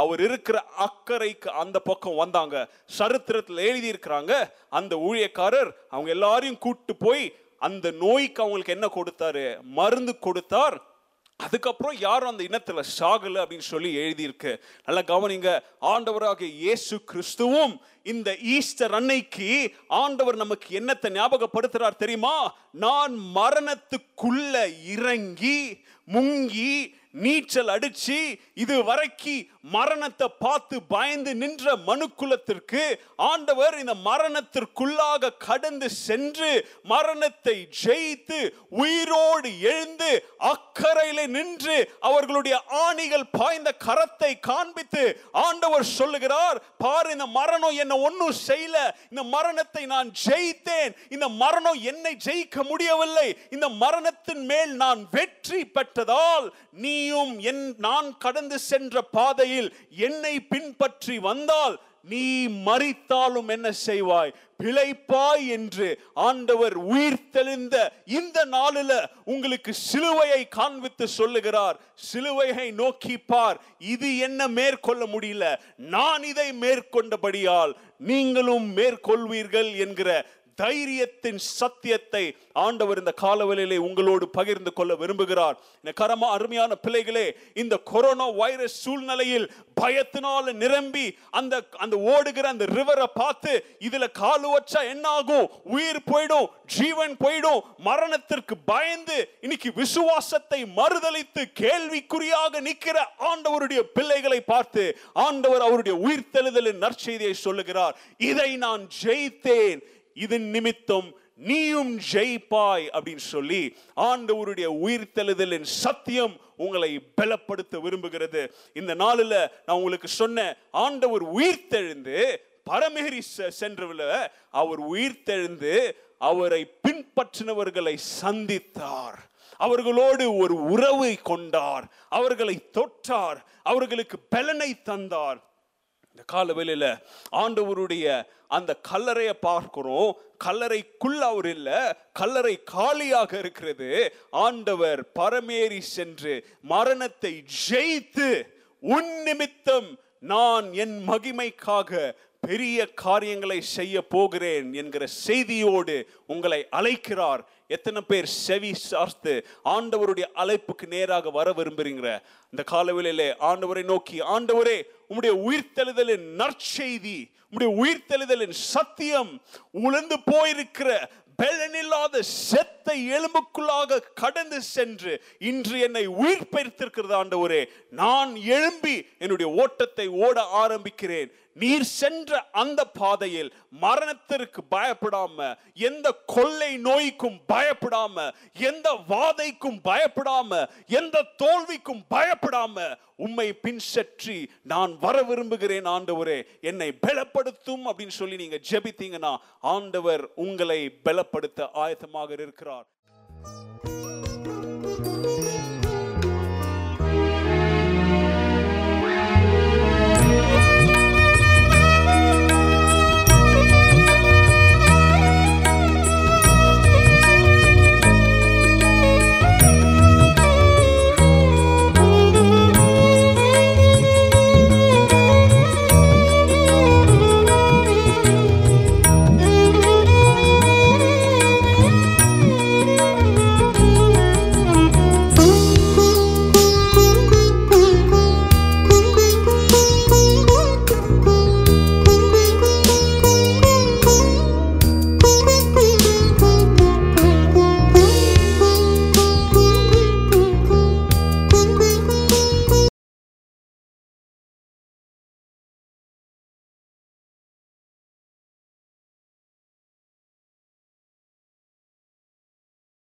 அவர் இருக்கிற அக்கறைக்கு அந்த பக்கம் வந்தாங்க. சரித்திரத்தில் எழுதி இருக்கிறாங்க, அந்த ஊழியக்காரர் அவங்க எல்லாரையும் கூட்டு போய் அந்த நோய்க்கு அவங்களுக்கு என்ன கொடுத்தாரு, மருந்து கொடுத்தார். அதுக்கப்புறம் யாரும் அந்த இனத்துல சாகல அப்படின்னு சொல்லி எழுதியிருக்கு. நல்லா கவனிங்க, ஆண்டவராகிய இயேசு கிறிஸ்துவும் இந்த ஈஸ்டர் அன்னைக்கு ஆண்டவர் நமக்கு என்னத்தை ஞாபகப்படுத்துறார் தெரியுமா, நான் மரணத்துக்குள்ள இறங்கி முங்கி நீச்சல் அடிச்சு இது வரைக்கும் மரணத்தை பார்த்து பயந்து நின்ற மனுக்குலத்திற்கு ஆண்டவர் இந்த மரணத்திற்குள்ளாக கடந்து சென்று மரணத்தை ஜெயித்து உயிரோடு எழுந்து அக்கறையில நின்று அவர்களுடைய ஆணிகள் பாய்ந்த கரத்தை காண்பித்து ஆண்டவர் சொல்லுகிறார், பாரு இந்த மரணம் என்ன ஒன்னும் செய்யல, இந்த மரணத்தை நான் ஜெயித்தேன், இந்த மரணம் என்னை ஜெயிக்க முடியவில்லை, இந்த மரணத்தின் மேல் நான் வெற்றி பெற்றதால் நீ நான் கடந்து சென்ற பாதையில் என்னை பின்பற்றி வந்தால் நீ மரித்தாலும் என்ன செய்வாய், பிழைப்பாய் என்று ஆண்டவர் உயிர் தெளிந்த இந்த நாளில் உங்களுக்கு சிலுவையை காண்பித்து சொல்லுகிறார், சிலுவையை நோக்கி பார், இது என்ன மேற்கொள்ள முடியல, நான் இதை மேற்கொண்டபடியால் நீங்களும் மேற்கொள்வீர்கள் என்கிற தைரியத்தின் சத்தியத்தை ஆண்டவர் இந்த காலவெளியிலே உங்களோடு பகிர்ந்து கொள்ள விரும்புகிறார். கரமா அருமையான பிள்ளைகளே, இந்த கொரோனா வைரஸ் சூழ்நிலையில் பயத்தினால நிரம்பி அந்த ஓடுகிற அந்த ரிவரை பார்த்து இதுல கால் வச்சா என்ன ஆகும், உயிர் போயிடும், ஜீவன் போயிடும், மரணத்திற்கு பயந்து இன்னைக்கு விசுவாசத்தை மறுதளித்து கேள்விக்குறியாக நிற்கிற ஆண்டவருடைய பிள்ளைகளை பார்த்து ஆண்டவர் அவருடைய உயிர்த்தெழுதலின் நற்செய்தியை சொல்லுகிறார், இதை நான் ஜெயித்தேன், இதன் நிமித்தம் நீயும் ஜெயிப்பாய் அப்படின்னு சொல்லி ஆண்டவருடைய உயிர்த்தெழுதலின் சத்தியம் உங்களை பலப்படுத்த விரும்புகிறது. இந்த நாளில் நான் உங்களுக்கு சொன்ன ஆண்டவர் உயிர்த்தெழுந்து பரமேறி சென்றவில் அவர் உயிர்த்தெழுந்து அவரை பின்பற்றினவர்களை சந்தித்தார், அவர்களோடு ஒரு உறவை கொண்டார், அவர்களை தொட்டார், அவர்களுக்கு பலனை தந்தார். இந்த கால வேளையில ஆண்டவருடைய அந்த கல்லறையை பார்க்கிறோம். கல்லறைக்குள்ள அவர் இல்லை, கல்லறை காலியாக இருக்கிறது. ஆண்டவர் பரமேறி சென்று மரணத்தை ஜெயித்து உன் நிமித்தம் நான் என் மகிமைக்காக பெரிய காரியங்களை செய்ய போகிறேன் என்கிற செய்தியோடு உங்களை அழைக்கிறார். எத்தனை பேர் செவி சார்த்து ஆண்டவருடைய அழைப்புக்கு நேராக வர விரும்புறீங்க? இந்த காலவேளையிலே ஆண்டவரை நோக்கி, ஆண்டவரே, உம்முடைய உயிர்த்தெழுதலின் நற்செய்தி, உம்முடைய உயிர்த்தெழுதலின் சத்தியம் உலர்ந்து போயிருக்கிற பெலனில்லாத செத்தை எலும்புக்குள்ளாக கடந்து சென்று இன்று என்னை உயிர்ப்பித்திருக்கிறது. ஆண்டவரே, நான் எழும்பி என்னுடைய ஓட்டத்தை ஓட ஆரம்பிக்கிறேன். நீர் சென்ற அந்த பாதையில் மரணத்திற்கு பயப்படாம, எந்த கொள்ளை நோய்க்கும் பயப்படாம, எந்த வாதைக்கும் பயப்படாம, எந்த தோல்விக்கும் பயப்படாம உம்மை பின்சற்றி நான் வர விரும்புகிறேன். ஆண்டவரே, என்னை பலப்படுத்தும் அப்படின்னு சொல்லி நீங்க ஜெபித்தீங்கன்னா ஆண்டவர் உங்களை பலப்படுத்த ஆயத்தமாக இருக்கிறார்.